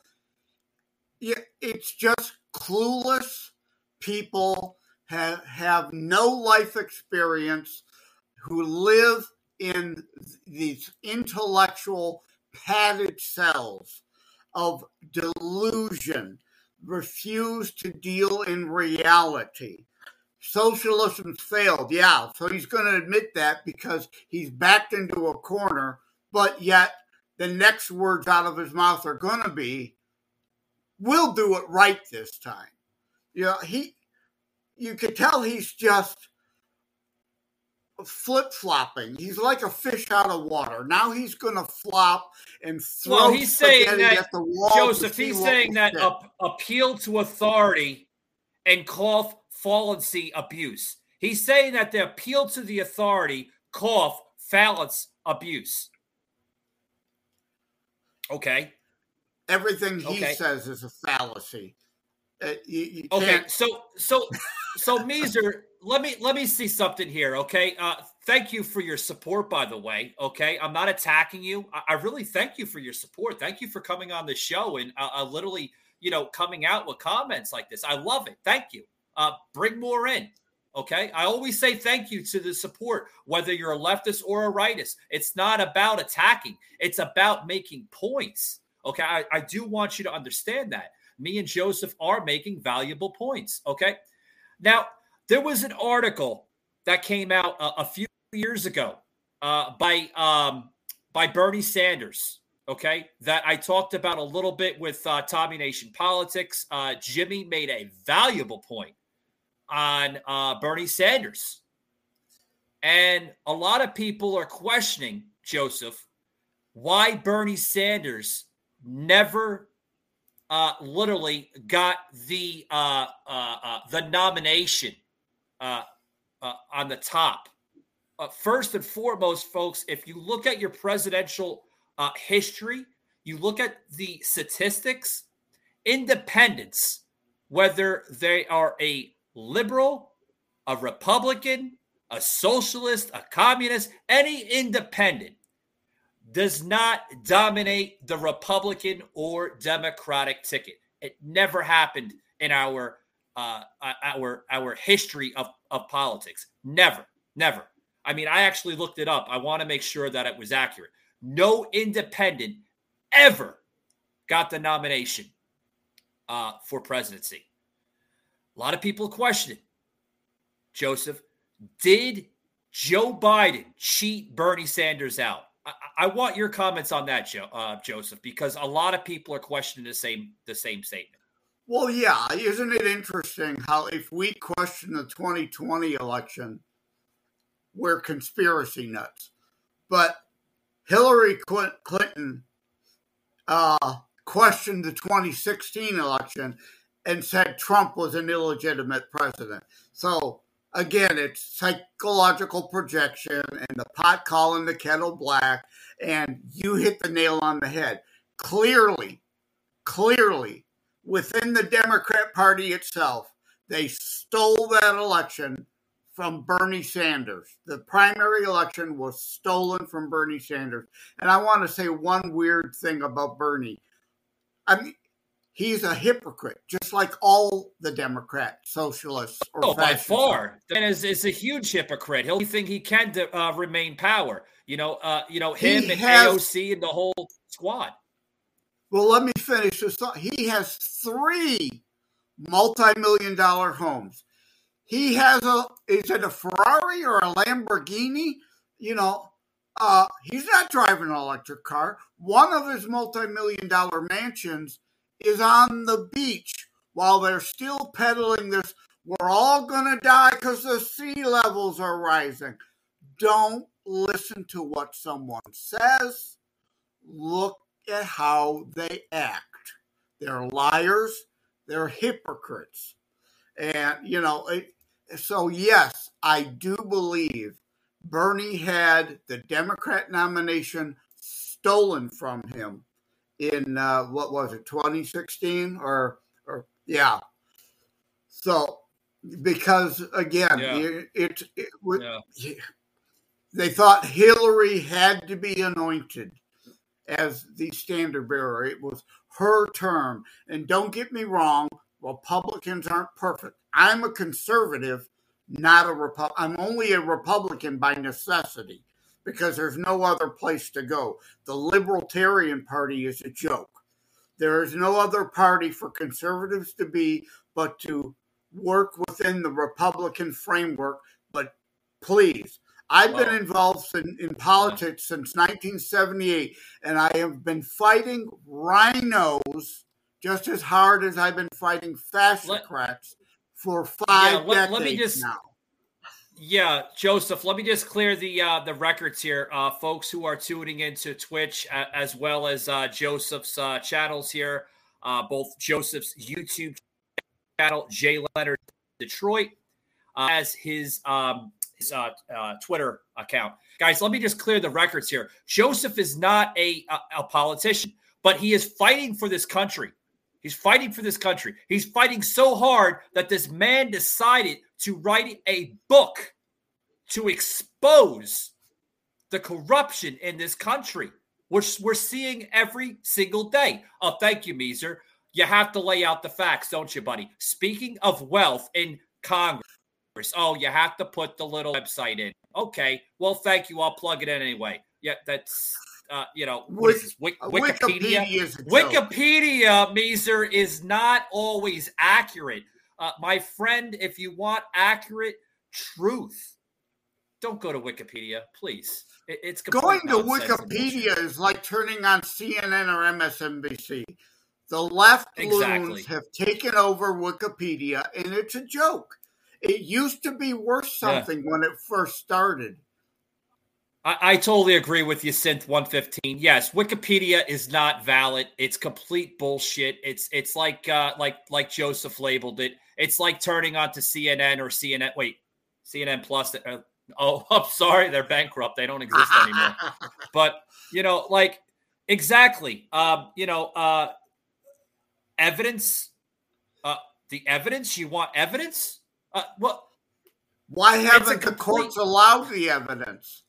It's just clueless people have, have no life experience who live in these intellectual padded cells of delusion, refuse to deal in reality. Socialism's failed, yeah. So he's going to admit that because he's backed into a corner, but yet the next words out of his mouth are going to be, we'll do it right this time. You know, he, you could tell he's just flip-flopping. He's like a fish out of water. Now he's going to flop and throw well, he's saying that, at the wall. Joseph, he's saying that up, appeal to authority and cough fallacy abuse. He's saying that the appeal to the authority, cough, fallacy abuse. Okay. Everything he okay. says is a fallacy. Uh, you, you okay, so so so Meezer, let me let me see something here. Okay, uh, thank you for your support, by the way. Okay, I'm not attacking you. I, I really thank you for your support. Thank you for coming on the show and uh, uh, literally, you know, coming out with comments like this. I love it. Thank you. Uh, bring more in. Okay, I always say thank you to the support, whether you're a leftist or a rightist. It's not about attacking. It's about making points. Okay, I, I do want you to understand that. Me and Joseph are making valuable points, okay? Now, there was an article that came out a, a few years ago uh, by um, by Bernie Sanders, okay, that I talked about a little bit with uh, Tommy Nation Politics. Uh, Jimmy made a valuable point on uh, Bernie Sanders. And a lot of people are questioning, Joseph, why Bernie Sanders never Uh, literally got the uh, uh, uh, the nomination uh, uh, on the top. Uh, first and foremost, folks, if you look at your presidential uh, history, you look at the statistics, independents, whether they are a liberal, a Republican, a socialist, a communist, any independent, does not dominate the Republican or Democratic ticket. It never happened in our uh, our our history of, of politics. Never, never. I mean, I actually looked it up. I want to make sure that it was accurate. No independent ever got the nomination uh, for presidency. A lot of people questioned, Joseph, did Joe Biden cheat Bernie Sanders out? I want your comments on that, Joe, uh, Joseph, because a lot of people are questioning the same the same statement. Well, yeah. Isn't it interesting how if we question the twenty twenty election, we're conspiracy nuts. But Hillary Clinton uh, questioned the twenty sixteen election and said Trump was an illegitimate president. So again, it's psychological projection and the pot calling the kettle black, and you hit the nail on the head. Clearly, clearly, within the Democrat Party itself, they stole that election from Bernie Sanders. The primary election was stolen from Bernie Sanders. And I want to say one weird thing about Bernie. I mean, he's a hypocrite, just like all the Democrat socialists. Or oh, by far, the man is, is a huge hypocrite. He'll think he can to, uh, remain power. You know, uh, you know him he and has, A O C and the whole squad. Well, let me finish this thought. He has three multi-million dollar homes. He has a is it a Ferrari or a Lamborghini? You know. Uh, he's not driving an electric car. One of his multi-million dollar mansions is on the beach while they're still peddling this, we're all going to die because the sea levels are rising. Don't listen to what someone says. Look at how they act. They're liars. They're hypocrites. And, you know, it, so yes, I do believe Bernie had the Democrat nomination stolen from him in uh, what was it, twenty sixteen or or yeah. So because again, yeah. it, it, it yeah. they thought Hillary had to be anointed as the standard bearer. It was her term, and don't get me wrong, Republicans aren't perfect. I'm a conservative, not a Repu- I'm only a Republican by necessity, because there's no other place to go. The Libertarian Party is a joke. There is no other party for conservatives to be but to work within the Republican framework. But please, I've wow. been involved in, in politics wow. since nineteen seventy-eight, and I have been fighting rhinos just as hard as I've been fighting fascocrats for five yeah, let, decades let me just- now. Yeah, Joseph, let me just clear the uh, the records here. Uh, folks who are tuning into Twitch uh, as well as uh, Joseph's uh, channels here, uh, both Joseph's YouTube channel, Jay Leonard Detroit, uh, as his, um, his uh, uh, Twitter account. Guys, let me just clear the records here. Joseph is not a, a, a politician, but he is fighting for this country. He's fighting for this country. He's fighting so hard that this man decided to write a book to expose the corruption in this country, which we're seeing every single day. Oh, thank you, Meeser. You have to lay out the facts, don't you, buddy? Speaking of wealth in Congress, oh, you have to put the little website in. Okay, well, thank you. I'll plug it in anyway. Yeah, that's... Uh, you know, what is this, Wik- Wikipedia? Wikipedia, is Wikipedia Meeser, is not always accurate. Uh, my friend, if you want accurate truth, don't go to Wikipedia, please. It, it's Going to Wikipedia is like turning on C N N or M S N B C. The left exactly. loons have taken over Wikipedia, and it's a joke. It used to be worth something yeah. when it first started. I, I totally agree with you, Synth one fifteen. Yes, Wikipedia is not valid. It's complete bullshit. It's it's like uh, like like Joseph labeled it. It's like turning on to C N N or C N N. Wait, C N N Plus. Uh, oh, I'm sorry, they're bankrupt. They don't exist anymore. But you know, like exactly. Um, you know, uh, evidence. Uh, the evidence you want evidence. Uh, well, why haven't complete- the courts allowed the evidence?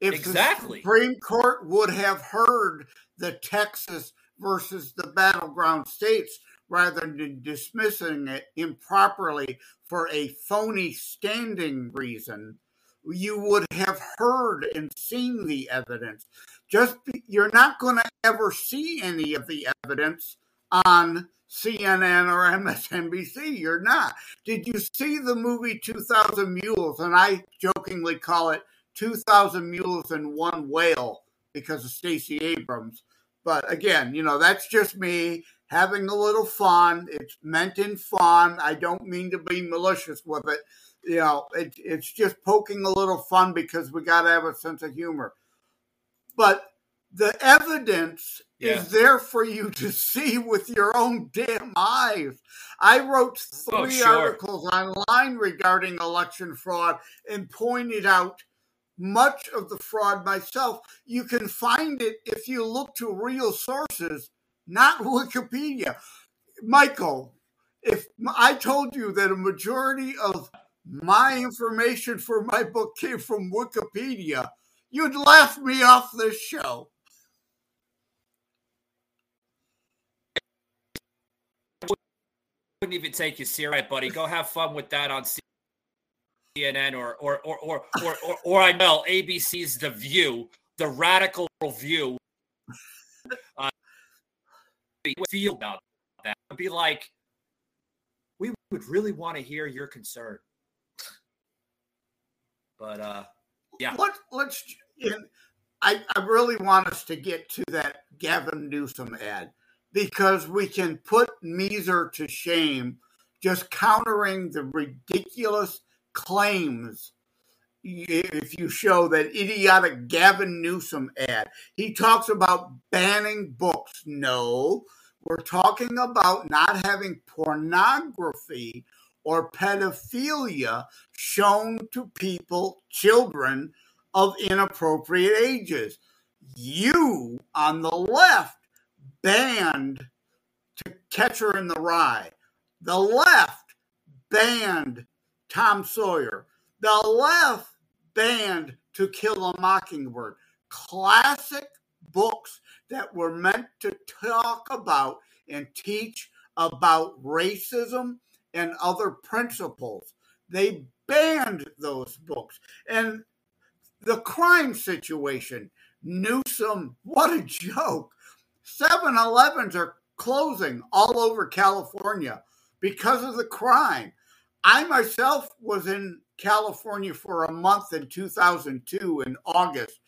If exactly. the Supreme Court would have heard the Texas versus the battleground states rather than dismissing it improperly for a phony standing reason, you would have heard and seen the evidence. Just be, you're not going to ever see any of the evidence on C N N or M S N B C. You're not. Did you see the movie two thousand Mules? And I jokingly call it two thousand Mules and One Whale because of Stacey Abrams. But again, you know, that's just me having a little fun. It's meant in fun. I don't mean to be malicious with it. You know, it, it's just poking a little fun because we got to have a sense of humor. But the evidence yeah. is there for you to see with your own damn eyes. I wrote three oh, sure. articles online regarding election fraud and pointed out much of the fraud myself. You can find it if you look to real sources, not Wikipedia. Michael, if I told you that a majority of my information for my book came from Wikipedia, you'd laugh me off this show. I wouldn't even take you serious, buddy. Go have fun with that on C- C N N or or or or or or, or I know A B C's The View, the radical view. Uh, feel about that? I'd be like, we would really want to hear your concern, but uh, yeah. What? Let's. I I really want us to get to that Gavin Newsom ad because we can put Meeser to shame just countering the ridiculous claims. If you show that idiotic Gavin Newsom ad, he talks about banning books. No, we're talking about not having pornography or pedophilia shown to people, children of inappropriate ages. You on the left banned Catcher in the Rye. The left banned Tom Sawyer. The left banned To Kill a Mockingbird. Classic books that were meant to talk about and teach about racism and other principles. They banned those books. And the crime situation, Newsom, what a joke. seven elevens are closing all over California because of the crime. I myself was in California for a month in two thousand two in August.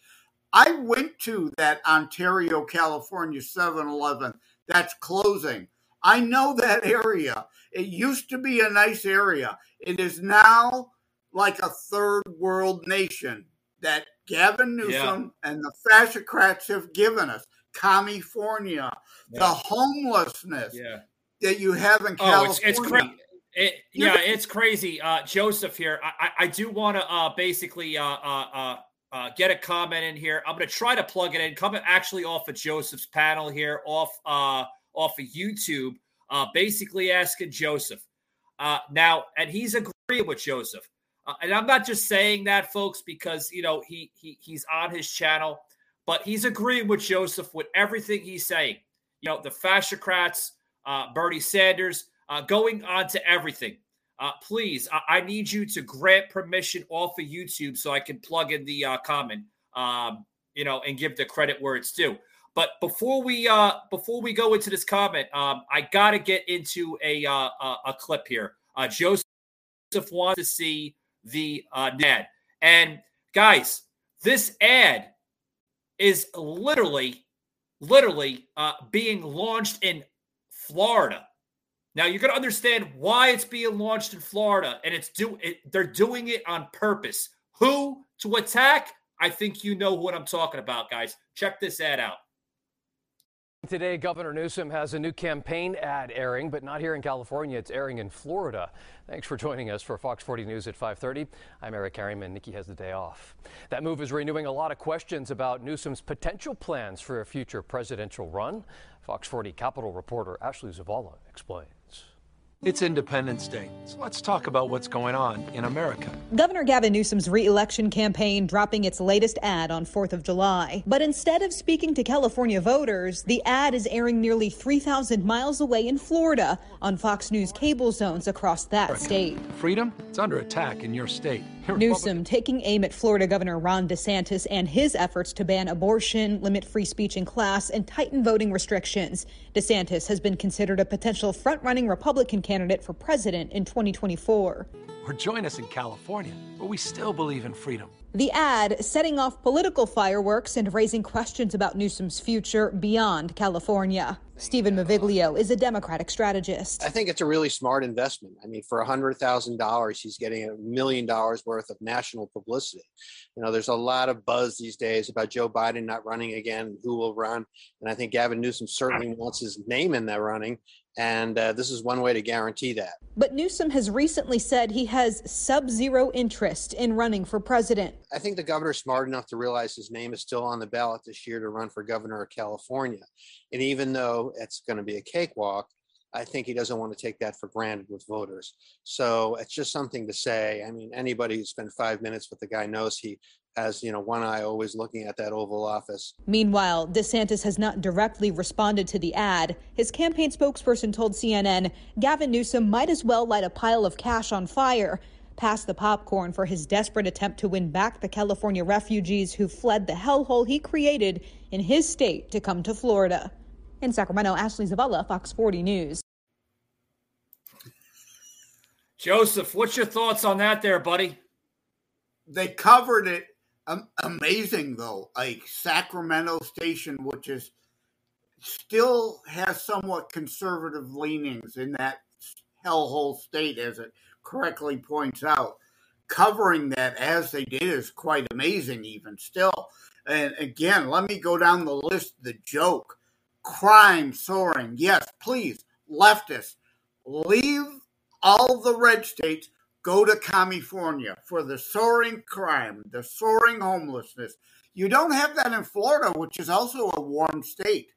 I went to that Ontario, California seven eleven that's closing. I know that area. It used to be a nice area. It is now like a third world nation that Gavin Newsom yeah. and the fascocrats have given us. California, yeah. the homelessness yeah. that you have in California. Oh, it's, it's crazy. It, yeah, it's crazy. Uh, Joseph here. I, I do want to uh, basically uh, uh, uh, get a comment in here. I'm going to try to plug it in. Coming actually off of Joseph's panel here, off uh, off of YouTube, uh, basically asking Joseph. Uh, now, and he's agreeing with Joseph. Uh, and I'm not just saying that, folks, because, you know, he he he's on his channel, but he's agreeing with Joseph with everything he's saying. You know, the fascocrats, uh, Bernie Sanders, uh, going on to everything. Uh, please, I-, I need you to grant permission off of YouTube so I can plug in the uh, comment, um, you know, and give the credit where it's due. But before we uh, before we go into this comment, um, I got to get into a, uh, a a clip here. Uh, Joseph wants to see the uh, ad. And guys, this ad is literally, literally uh, being launched in Florida. Now, you're going to understand why it's being launched in Florida, and it's do it, they're doing it on purpose. Who to attack? I think you know what I'm talking about, guys. Check this ad out. Today, Governor Newsom has a new campaign ad airing, but not here in California. It's airing in Florida. Thanks for joining us for Fox forty News at five thirty. I'm Eric Harriman. Nikki has the day off. That move is renewing a lot of questions about Newsom's potential plans for a future presidential run. Fox forty Capitol reporter Ashley Zavala explains. It's Independence Day, so let's talk about what's going on in America. Governor Gavin Newsom's re-election campaign dropping its latest ad on fourth of July. But instead of speaking to California voters, the ad is airing nearly three thousand miles away in Florida on Fox News cable zones across that America. State. Freedom? It's under attack in your state. Newsom taking aim at Florida Governor Ron DeSantis and his efforts to ban abortion, limit free speech in class, and tighten voting restrictions. DeSantis has been considered a potential front-running Republican candidate for president in twenty twenty-four. Or join us in California, where we still believe in freedom. The ad setting off political fireworks and raising questions about Newsom's future beyond California. Stephen Maviglio is a Democratic strategist. I think it's a really smart investment. I mean, for one hundred thousand dollars, he's getting a million dollars worth of national publicity. You know, there's a lot of buzz these days about Joe Biden not running again, who will run. And I think Gavin Newsom certainly wants his name in that running. And uh, this is one way to guarantee that. But Newsom has recently said he has sub-zero interest in running for president. I think the governor's smart enough to realize his name is still on the ballot this year to run for governor of California. And even though it's going to be a cakewalk, I think he doesn't want to take that for granted with voters. So it's just something to say. I mean, anybody who spent five minutes with the guy knows he has, you know, one eye always looking at that Oval Office. Meanwhile, DeSantis has not directly responded to the ad. His campaign spokesperson told C N N Gavin Newsom might as well light a pile of cash on fire, pass the popcorn for his desperate attempt to win back the California refugees who fled the hellhole he created in his state to come to Florida. In Sacramento, Ashley Zavala, Fox forty News. Joseph, what's your thoughts on that there, buddy? They covered it. Um, amazing, though. Like Sacramento station, which is still has somewhat conservative leanings in that hellhole state, as it correctly points out, covering that as they did is quite amazing even still. And again, let me go down the list, the joke. Crime soaring. Yes, please, leftists, leave all the red states. Go to California for the soaring crime, the soaring homelessness. You don't have that in Florida, which is also a warm state.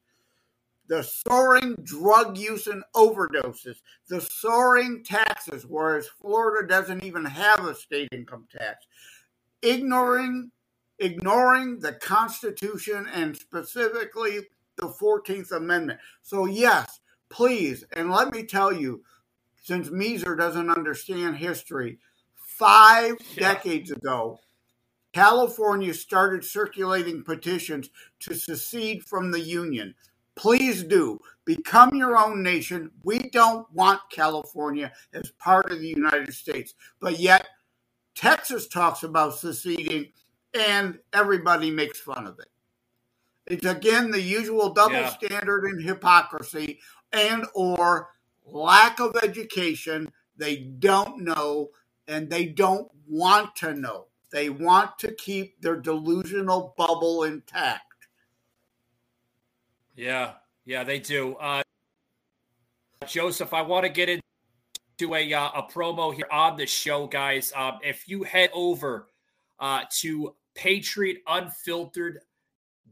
The soaring drug use and overdoses, the soaring taxes, whereas Florida doesn't even have a state income tax. Ignoring, ignoring the Constitution and specifically the fourteenth Amendment. So yes, please, and let me tell you, since Meeser doesn't understand history, five yeah. decades ago, California started circulating petitions to secede from the Union. Please do. Become your own nation. We don't want California as part of the United States. But yet, Texas talks about seceding, and everybody makes fun of it. It's, again, the usual double yeah. standard and hypocrisy and or lack of education. They don't know, and they don't want to know. They want to keep their delusional bubble intact. Yeah, yeah, they do. Uh, Joseph, I want to get into a, uh, a promo here on the show, guys. Um, if you head over uh, to patriot unfiltered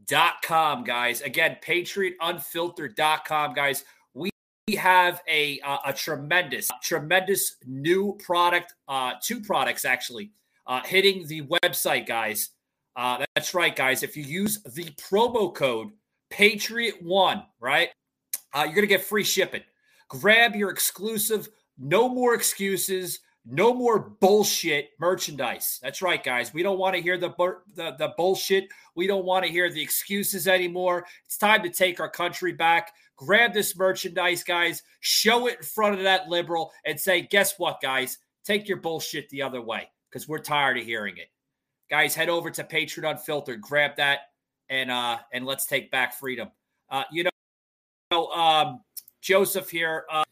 dot com, guys. Again, patriot unfiltered dot com, guys. We have a uh, a tremendous, tremendous new product, uh, two products actually, uh, hitting the website, guys. Uh, that's right, guys. If you use the promo code Patriot one, right, uh, you're going to get free shipping. Grab your exclusive, no more excuses, no more bullshit merchandise. That's right, guys. We don't want to hear the, the the bullshit. We don't want to hear the excuses anymore. It's time to take our country back. Grab this merchandise, guys. Show it in front of that liberal and say, guess what, guys? Take your bullshit the other way because we're tired of hearing it. Guys, head over to Patriot Unfiltered. Grab that and uh, and let's take back freedom. Uh, you know, um, Joseph here. Uh,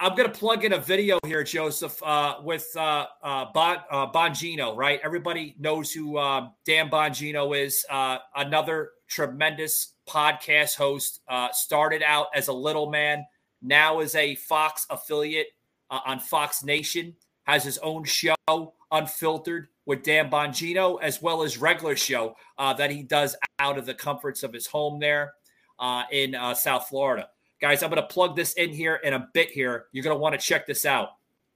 I'm going to plug in a video here, Joseph, uh, with uh, uh, bon, uh, Bongino, right? Everybody knows who uh, Dan Bongino is. Uh, another tremendous podcast host. Uh, started out as a little man, now is a Fox affiliate uh, on Fox Nation. Has his own show, Unfiltered, with Dan Bongino, as well as regular show uh, that he does out of the comforts of his home there uh, in uh, South Florida. Guys, I'm going to plug this in here in a bit here. You're going to want to check this out.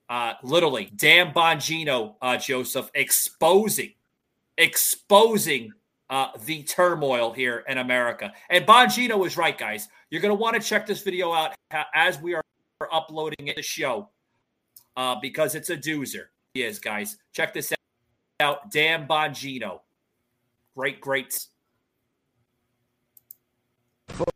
Uh, literally, Dan Bongino, uh, Joseph, exposing, exposing uh, the turmoil here in America. And Bongino is right, guys. You're going to want to check this video out as we are uploading the show uh, because it's a doozer. He is, guys. Check this out. Dan Bongino. Great, great.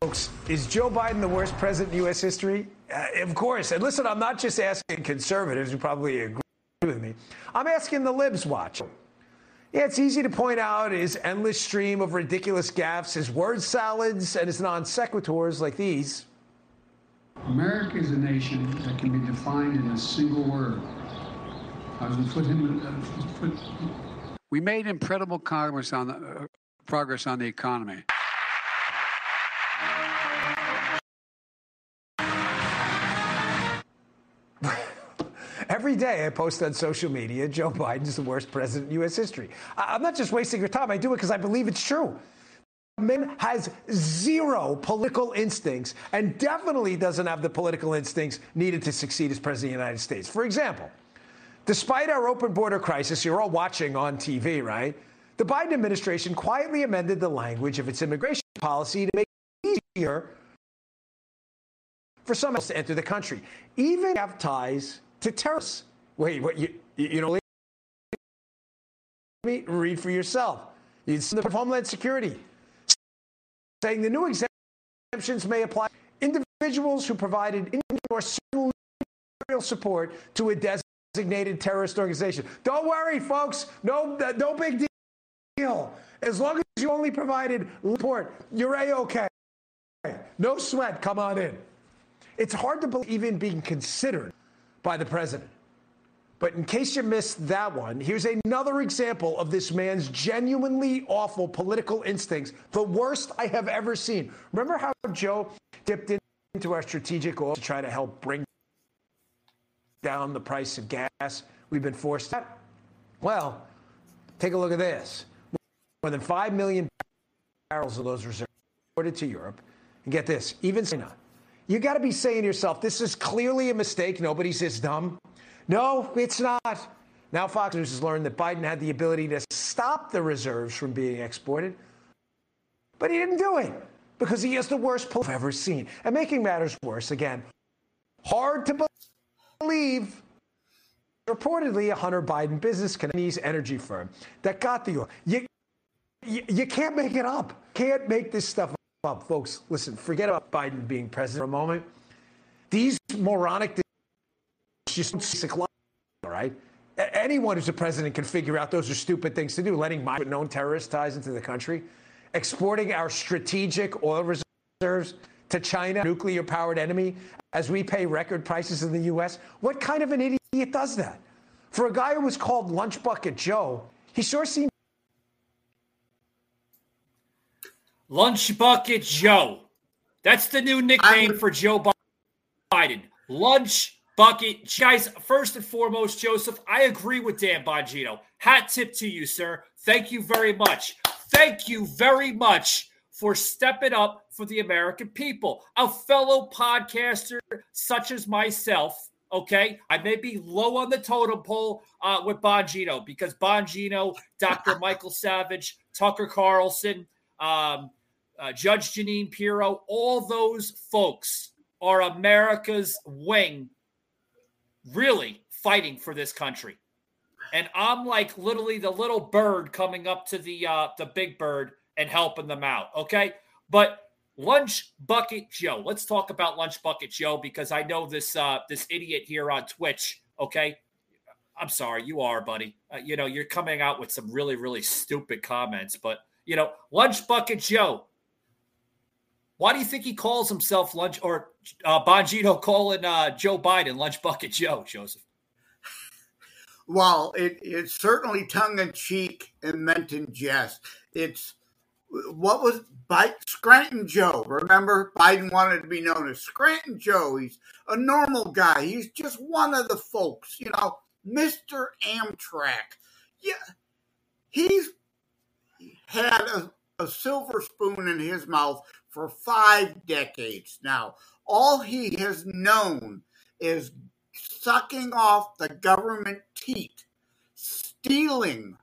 Folks, is Joe Biden the worst president in U S history? Uh, of course. And listen, I'm not just asking conservatives who probably agree with me. I'm asking the libs watch. Yeah, it's easy to point out his endless stream of ridiculous gaffes, his word salads, and his non sequiturs like these. America is a nation that can be defined in a single word. I was going to put him. Put... We made incredible progress on the, uh, progress on the economy. Every day I post on social media, Joe Biden's the worst president in U S history. I- I'm not just wasting your time. I do it because I believe it's true. The man has zero political instincts and definitely doesn't have the political instincts needed to succeed as president of the United States. For example, despite our open border crisis, you're all watching on T V, right? The Biden administration quietly amended the language of its immigration policy to make it easier for some else to enter the country, even have ties to terrorists. Wait, what? You, you don't leave me? Read for yourself. It's the Homeland Security saying the new exemptions may apply to individuals who provided material support to a designated terrorist organization. Don't worry, folks. No, no big deal. As long as you only provided support, you're A-OK. No sweat. Come on in. It's hard to believe even being considered by the president. But in case you missed that one, here's another example of this man's genuinely awful political instincts, the worst I have ever seen. Remember how Joe dipped into our strategic oil to try to help bring down the price of gas? We've been forced to. Well, take a look at this. More than five million barrels of those reserves imported to Europe. And get this, even China. You got to be saying to yourself, this is clearly a mistake. Nobody's this dumb. No, it's not. Now Fox News has learned that Biden had the ability to stop the reserves from being exported, but he didn't do it because he has the worst pull I've ever seen. And making matters worse, again, hard to believe, reportedly a Hunter Biden business Chinese energy firm that got the oil. You, you, you can't make it up. Can't make this stuff up. Well, folks, listen, forget about Biden being president for a moment. These moronic decisions, all right? Anyone who's a president can figure out those are stupid things to do, letting my known terrorist ties into the country, exporting our strategic oil reserves to China, nuclear-powered enemy, as we pay record prices in the U S. What kind of an idiot does that? For a guy who was called Lunch Bucket Joe, he sure seemed Lunch Bucket Joe. That's the new nickname for Joe Biden. Lunch Bucket. Guys, first and foremost, Joseph, I agree with Dan Bongino. Hat tip to you, sir. Thank you very much. Thank you very much for Step It Up for the American people, a fellow podcaster such as myself. Okay, I may be low on the totem pole uh, with Bongino, because Bongino, Doctor Michael Savage, Tucker Carlson, um, uh, Judge Jeanine Pirro, all those folks are America's wing, really fighting for this country. And I'm like literally the little bird coming up to the uh, the big bird and helping them out. Okay, but Lunch Bucket Joe. Let's talk about Lunch Bucket Joe, because I know this uh, this idiot here on Twitch. Okay, I'm sorry, you are, buddy. Uh, you know, you're coming out with some really, really stupid comments. But, you know, Lunch Bucket Joe, why do you think he calls himself Lunch, or uh, Bongino calling uh, Joe Biden Lunch Bucket Joe, Joseph? Well, it, it's certainly tongue-in-cheek and meant in jest. It's what was Biden, Scranton Joe? Remember, Biden wanted to be known as Scranton Joe. He's a normal guy. He's just one of the folks, you know, Mister Amtrak. Yeah, he's had a, a silver spoon in his mouth for five decades now. All he has known is sucking off the government teat, stealing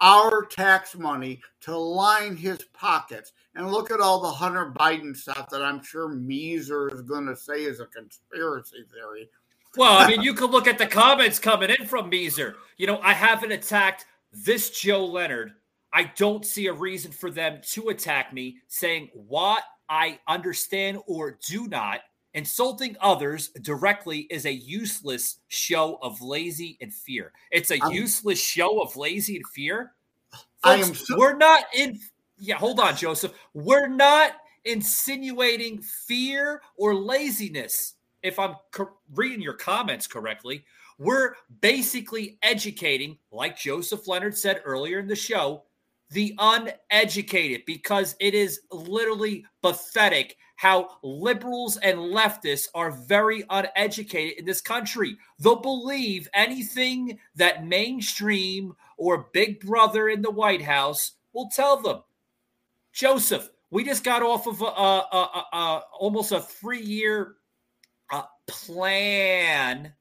our tax money to line his pockets. And look at all the Hunter Biden stuff that I'm sure Meeser is going to say is a conspiracy theory. Well, I mean, you could look at the comments coming in from Meeser. You know, I haven't attacked this Joe Leonard. I don't see a reason for them to attack me, saying what I understand or do not. Insulting others directly is a useless show of lazy and fear. It's a I'm, useless show of lazy and fear. Folks, I am so- we're not in. Yeah, hold on, Joseph. We're not insinuating fear or laziness. If I'm co- reading your comments correctly, we're basically educating, like Joseph Leonard said earlier in the show, the uneducated, because it is literally pathetic how liberals and leftists are very uneducated in this country. They'll believe anything that mainstream or Big Brother in the White House will tell them. Joseph, we just got off of a, a, a, a, almost a three-year uh, pandemic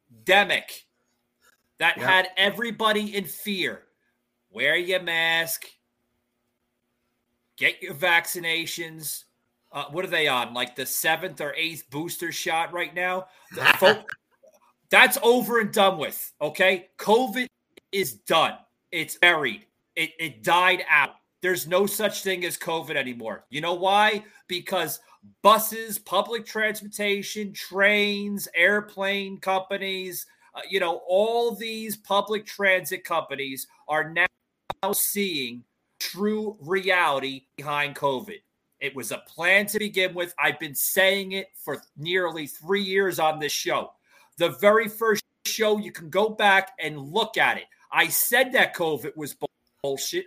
that yep. had everybody in fear. Wear your mask. Get your vaccinations. Uh, what are they on? Like the seventh or eighth booster shot right now? Folk, that's over and done with, okay? COVID is done. It's buried. It, it died out. There's no such thing as COVID anymore. You know why? Because buses, public transportation, trains, airplane companies, uh, you know, all these public transit companies are now seeing true reality behind COVID. It was a plan to begin with. I've been saying it for nearly three years on this show. The very first show, you can go back and look at it. I said that COVID was bullshit.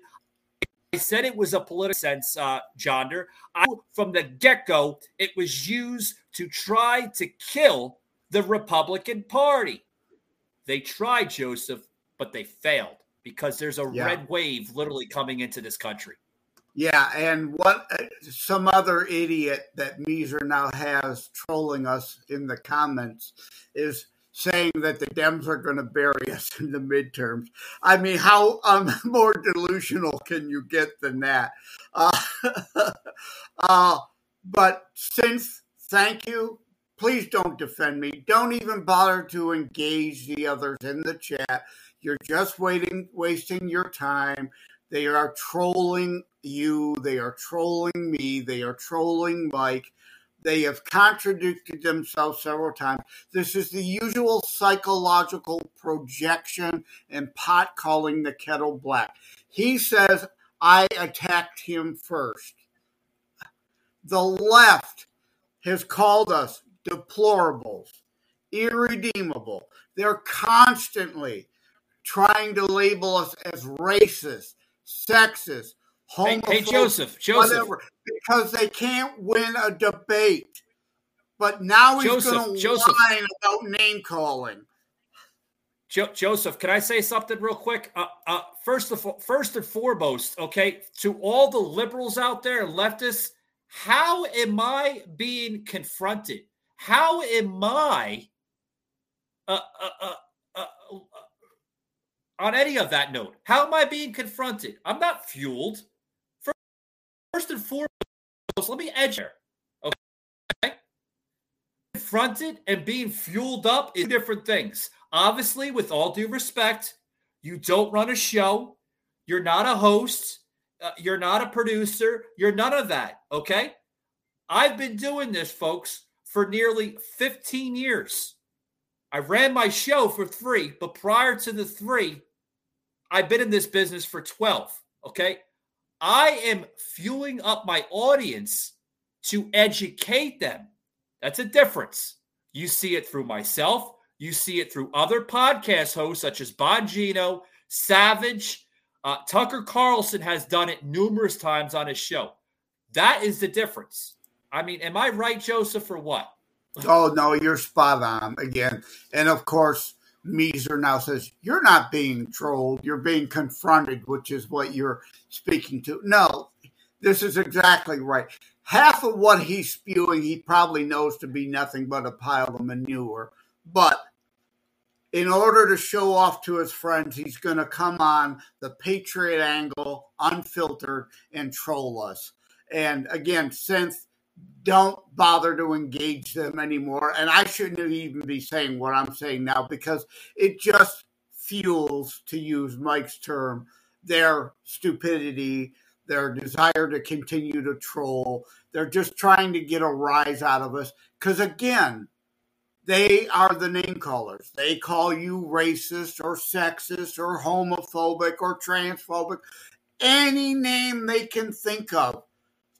I said it was a political sense, uh, Jonder. I, from the get-go, it was used to try to kill the Republican Party. They tried, Joseph, but they failed, because there's a yeah. red wave literally coming into this country. Yeah, and what uh, some other idiot that Meeser now has trolling us in the comments is saying that the Dems are going to bury us in the midterms. I mean, how um, more delusional can you get than that? Uh, uh, but since, thank you, please don't defend me. Don't even bother to engage the others in the chat. You're just waiting, wasting your time. They are trolling you. They are trolling me. They are trolling Mike. They have contradicted themselves several times. This is the usual psychological projection and pot calling the kettle black. He says, I attacked him first. The left has called us deplorables, irredeemable. They're constantly trying to label us as racist, sexist, homophobic, hey, hey, Joseph, Joseph. whatever, because they can't win a debate. But now he's going to whine about name-calling. Jo- Joseph, can I say something real quick? Uh, uh, first, of, first and foremost, okay, to all the liberals out there, leftists, How am I being confronted? How am I uh, uh, uh, uh, uh, on any of that note? How am I being confronted? I'm not fueled. First and foremost, let me edge here. Okay? Confronted and being fueled up is different things. Obviously, with all due respect, you don't run a show. You're not a host. Uh, you're not a producer. You're none of that, okay? I've been doing this, folks, for nearly fifteen years. I ran my show for three, but prior to the three, I've been in this business for twelve, okay? I am fueling up my audience to educate them. That's a difference. You see it through myself. You see it through other podcast hosts such as Bongino, Savage. Uh, Tucker Carlson has done it numerous times on his show. That is the difference. I mean, am I right, Joseph, or what? Oh, no, you're spot on again. And, of course, Meeser now says, you're not being trolled. You're being confronted, which is what you're speaking to. No, this is exactly right. Half of what he's spewing, he probably knows to be nothing but a pile of manure. But in order to show off to his friends, he's going to come on the Patriot Angle, unfiltered, and troll us. And again, since don't bother to engage them anymore. And I shouldn't even be saying what I'm saying now because it just fuels, to use Mike's term, their stupidity, their desire to continue to troll. They're just trying to get a rise out of us because, again, they are the name callers. They call you racist or sexist or homophobic or transphobic, any name they can think of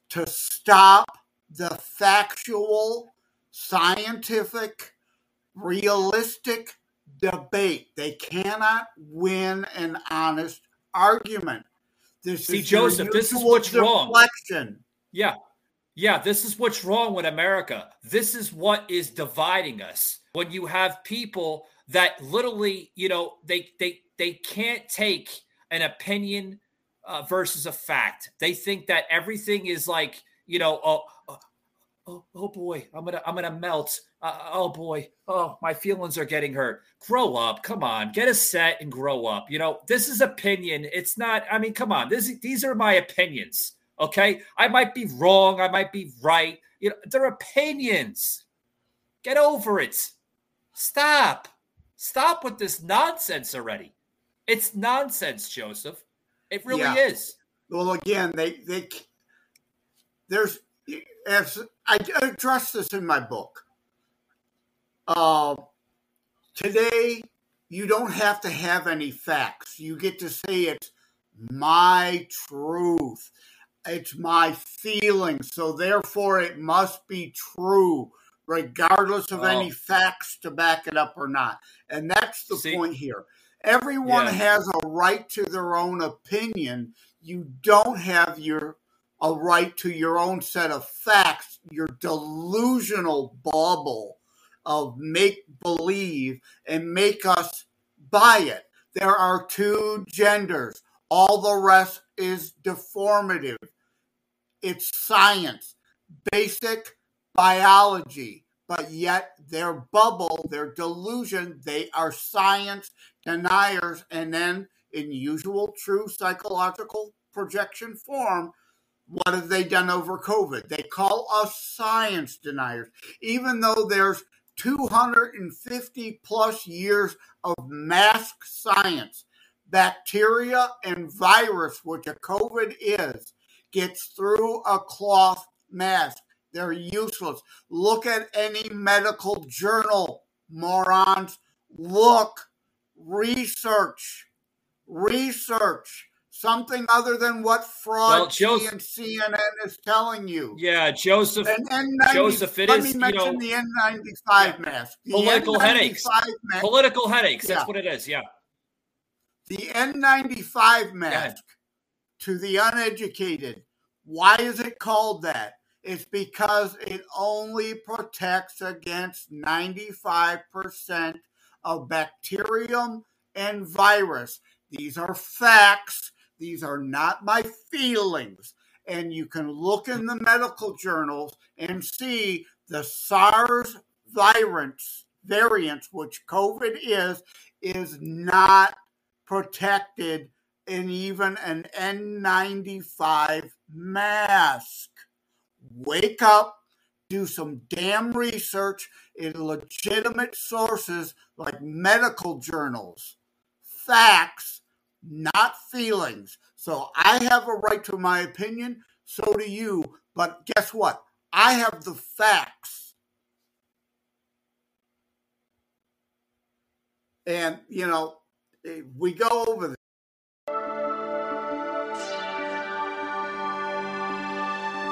to stop the factual, scientific, realistic debate. They cannot win an honest argument. This See, is Joseph, this is what's deflection. Wrong. Yeah. Yeah, this is what's wrong with America. This is what is dividing us. When you have people that literally, you know, they they they can't take an opinion uh, versus a fact. They think that everything is like, you know, oh oh, oh, oh boy, I'm gonna I'm gonna melt. Uh, oh boy, oh my feelings are getting hurt. Grow up, come on, get a set and grow up. You know, this is opinion. It's not. I mean, come on, this these are my opinions. Okay, I might be wrong. I might be right. You know, they're opinions. Get over it. Stop. Stop with this nonsense already. It's nonsense, Joseph. It really yeah. is. Well, again, they they there's as I address this in my book. Uh, today, you don't have to have any facts. You get to say it's my truth. It's my feeling, so therefore it must be true, regardless of oh. any facts to back it up or not. And that's the See? point here. Everyone yeah. has a right to their own opinion. You don't have your a right to your own set of facts, your delusional bubble of make-believe, and make us buy it. There are two genders. All the rest is deformative. It's science, basic biology, but yet their bubble, their delusion, they are science deniers. And then in usual true psychological projection form, what have they done over COVID? They call us science deniers, even though there's two hundred fifty plus years of mask science. Bacteria and virus, which a COVID is, gets through a cloth mask. They're useless. Look at any medical journal, morons. Look, research, research, something other than what fraud well, Joseph, and C N N is telling you. Yeah, Joseph. And N ninety, Joseph, it let is, me mention you know, the N ninety-five yeah, mask. The political N ninety-five headaches. Mask, political headaches. That's yeah. what it is. Yeah. The N ninety-five mask, to the uneducated, why is it called that? It's because it only protects against ninety-five percent of bacterium and virus. These are facts. These are not my feelings. and you can look in the medical journals and see the SARS virus, variants, which COVID is, is not protected in even an N ninety-five mask. Wake up, do some damn research in legitimate sources like medical journals. Facts, not feelings. So I have a right to my opinion, so do you. But guess what? I have the facts. And, you know, we go over this.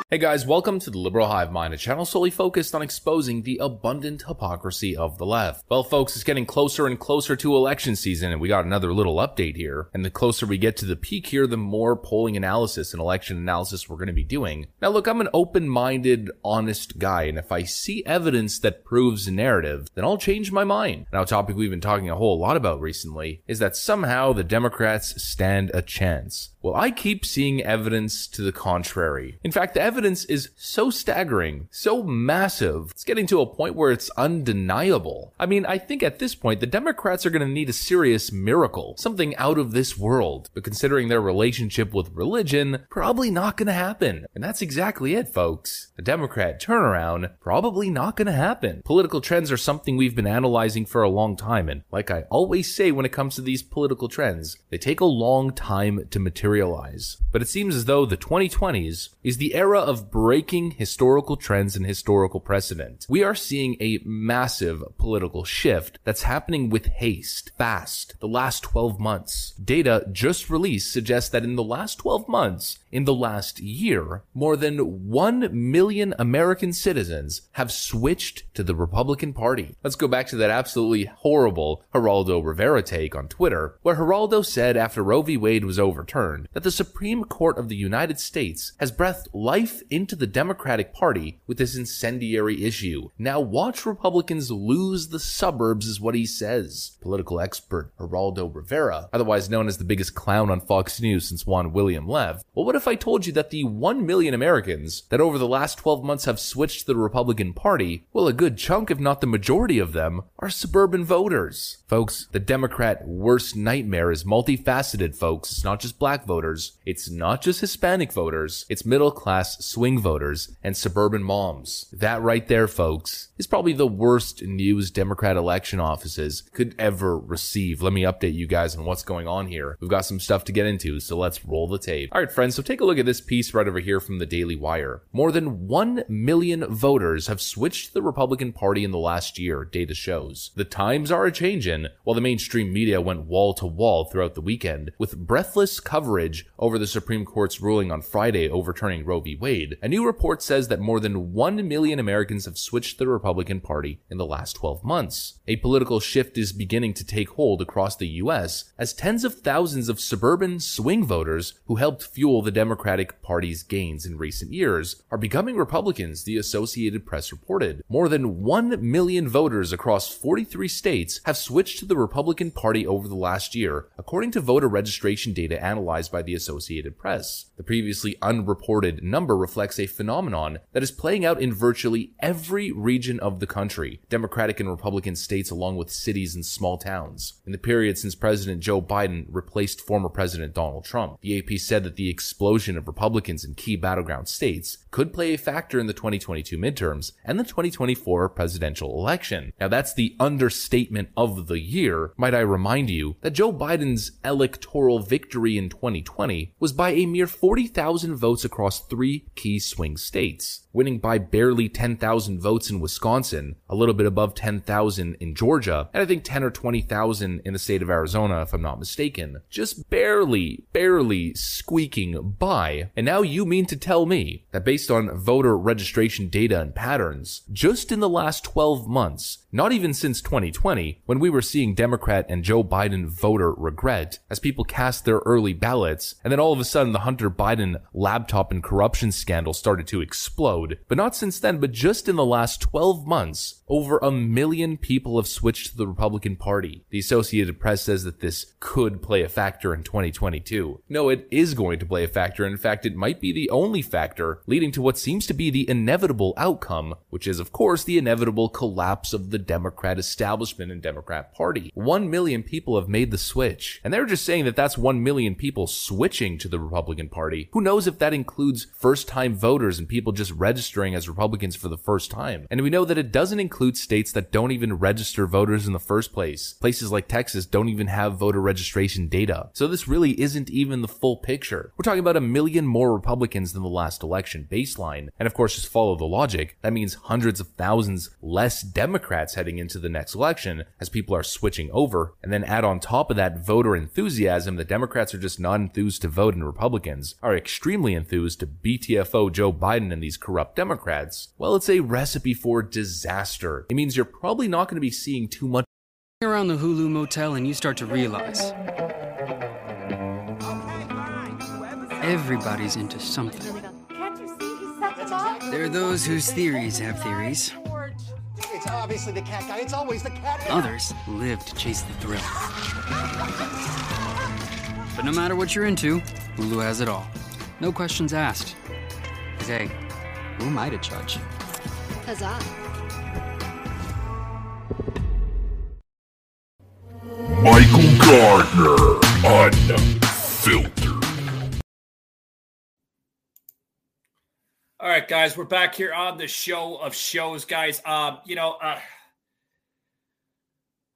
Hey guys, welcome to the Liberal Hive Mind, a channel solely focused on exposing the abundant hypocrisy of the left. Well folks, it's getting closer and closer to election season, and we got another little update here. And the closer we get to the peak here, the more polling analysis and election analysis we're going to be doing. Now look, I'm an open-minded, honest guy, and if I see evidence that proves a narrative, then I'll change my mind. Now a topic we've been talking a whole lot about recently is that somehow the Democrats stand a chance. Well, I keep seeing evidence to the contrary. In fact, the evidence is so staggering, so massive, it's getting to a point where it's undeniable. I mean, I think at this point, the Democrats are going to need a serious miracle, something out of this world. But considering their relationship with religion, probably not going to happen. And that's exactly it, folks. The Democrat turnaround, probably not going to happen. Political trends are something we've been analyzing for a long time, and like I always say when it comes to these political trends, they take a long time to materialize. Realize. But it seems as though the twenty twenties is the era of breaking historical trends and historical precedent. We are seeing a massive political shift that's happening with haste, fast, the last twelve months. Data just released suggests that in the last twelve months, in the last year, more than one million American citizens have switched to the Republican Party. Let's go back to that absolutely horrible Geraldo Rivera take on Twitter, where Geraldo said after Roe v. Wade was overturned that the Supreme Court of the United States has breathed life into the Democratic Party with this incendiary issue. Now watch Republicans lose the suburbs is what he says. Political expert Geraldo Rivera, otherwise known as the biggest clown on Fox News since Juan William Lev, well, what if I told you that the one million Americans that over the last twelve months have switched to the Republican Party, well, a good chunk, if not the majority of them, are suburban voters. Folks, the Democrat worst nightmare is multifaceted, folks. It's not just black voters. It's not just Hispanic voters. It's middle-class swing voters and suburban moms. That right there, folks, is probably the worst news Democrat election offices could ever receive. Let me update you guys on what's going on here. We've got some stuff to get into, so let's roll the tape. All right, friends, so take a look at this piece right over here from the Daily Wire. More than one million voters have switched to the Republican Party in the last year, data shows. The times are a-changin', while the mainstream media went wall-to-wall throughout the weekend with breathless coverage over the Supreme Court's ruling on Friday overturning Roe v. Wade. A new report says that more than one million Americans have switched to the Republican Party in the last twelve months. A political shift is beginning to take hold across the U S as tens of thousands of suburban swing voters who helped fuel the Democratic Party's gains in recent years are becoming Republicans, the Associated Press reported. More than one million voters across forty-three states have switched to the Republican Party over the last year, according to voter registration data analyzed by the Associated Press. The previously unreported number reflects a phenomenon that is playing out in virtually every region of the country, Democratic and Republican states along with cities and small towns. In the period since President Joe Biden replaced former President Donald Trump, the A P said that the explosion of Republicans in key battleground states could play a factor in the twenty twenty-two midterms and the twenty twenty-four presidential election. Now that's the understatement of the year. Might I remind you that Joe Biden's electoral victory in twenty twenty was by a mere forty thousand votes across three key swing states, winning by barely ten thousand votes in Wisconsin, a little bit above ten thousand in Georgia, and I think ten or twenty thousand in the state of Arizona, if I'm not mistaken. Just barely, barely squeaking by. And now you mean to tell me that based on voter registration data and patterns, just in the last twelve months, Not even since twenty twenty, when we were seeing Democrat and Joe Biden voter regret as people cast their early ballots, and then all of a sudden the Hunter Biden laptop and corruption scandal started to explode. But not since then, but just in the last twelve months, over a million people have switched to the Republican Party. The Associated Press says that this could play a factor in twenty twenty-two. No, it is going to play a factor. In fact, it might be the only factor leading to what seems to be the inevitable outcome, which is, of course, the inevitable collapse of the Democrat establishment and Democrat Party. One million people have made the switch, and they're just saying that that's one million people switching to the Republican Party. Who knows if that includes first-time voters and people just registering as Republicans for the first time? And we know that it doesn't include states that don't even register voters in the first place. Places like Texas don't even have voter registration data. So this really isn't even the full picture. We're talking about a million more Republicans than the last election baseline, and of course, just follow the logic. That means hundreds of thousands less Democrats heading into the next election as people are switching over, and then add on top of that voter enthusiasm that Democrats are just not enthused to vote and Republicans are extremely enthused to B T F O Joe Biden and these corrupt Democrats. Well, it's a recipe for disaster. It means you're probably not going to be seeing too much around the Hulu Motel, and you start to realize everybody's into something. There are those whose theories have theories. It's obviously the cat guy. It's always the cat guy. Others live to chase the thrill. But no matter what you're into, Hulu has it all. No questions asked. Because, hey, who am I to judge? Huzzah. Michael Gardner, unfiltered. All right, guys, we're back here on the show of shows, guys. Um, you know, uh,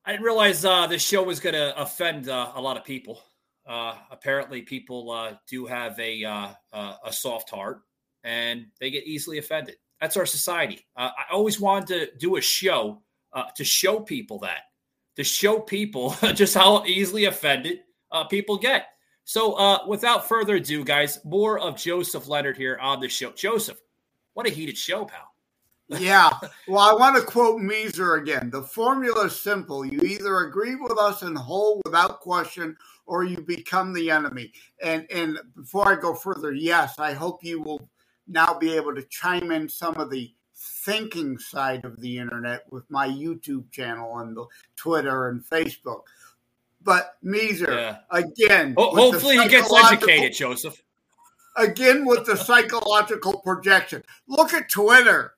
I didn't realize uh, this show was going to offend uh, a lot of people. Uh, apparently, people uh, do have a uh, uh, a soft heart, and they get easily offended. That's our society. Uh, I always wanted to do a show uh, to show people that, to show people just how easily offended uh, people get. So uh, without further ado, guys, more of Joseph Leonard here on the show. Joseph, what a heated show, pal. Yeah. Well, I want to quote Meazer again. The formula is simple. You either agree with us in whole without question, or you become the enemy. And, and before I go further, yes, I hope you will now be able to chime in some of the thinking side of the internet with my YouTube channel and the Twitter and Facebook. But Meazer, yeah. again... Ho- hopefully he gets educated, Joseph. Again, with the psychological projection. Look at Twitter.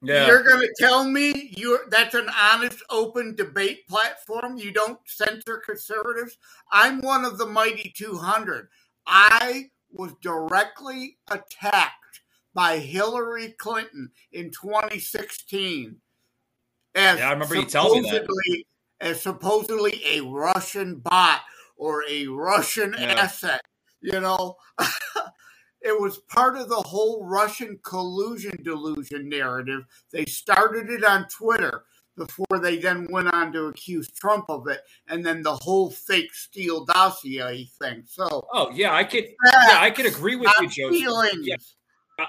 Yeah. You're going to tell me you're that's an honest, open debate platform? You don't censor conservatives? I'm one of the mighty two hundred. I was directly attacked by Hillary Clinton in twenty sixteen. As yeah, I remember you telling me that. As supposedly a Russian bot or a Russian yeah. asset, you know. It was part of the whole Russian collusion delusion narrative. They started it on Twitter before they then went on to accuse Trump of it, and then the whole fake Steele dossier thing. So, oh yeah, I could, yeah, I could agree with you, Joseph. Yeah.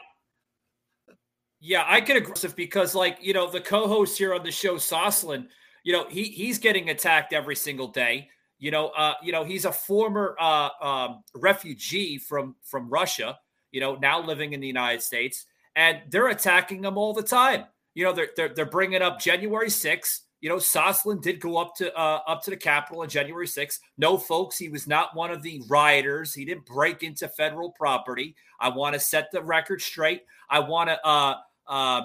yeah, I could agree because, like, you know, the co-host here on the show, Soslan. You know, he he's getting attacked every single day. You know, uh, you know, he's a former uh, um, refugee from from Russia, you know, now living in the United States, and they're attacking him all the time. You know, they're they're, they're bringing up January sixth. You know, Soslan did go up to uh, up to the Capitol on January sixth. No, folks, he was not one of the rioters. He didn't break into federal property. I want to set the record straight. I want to uh, uh,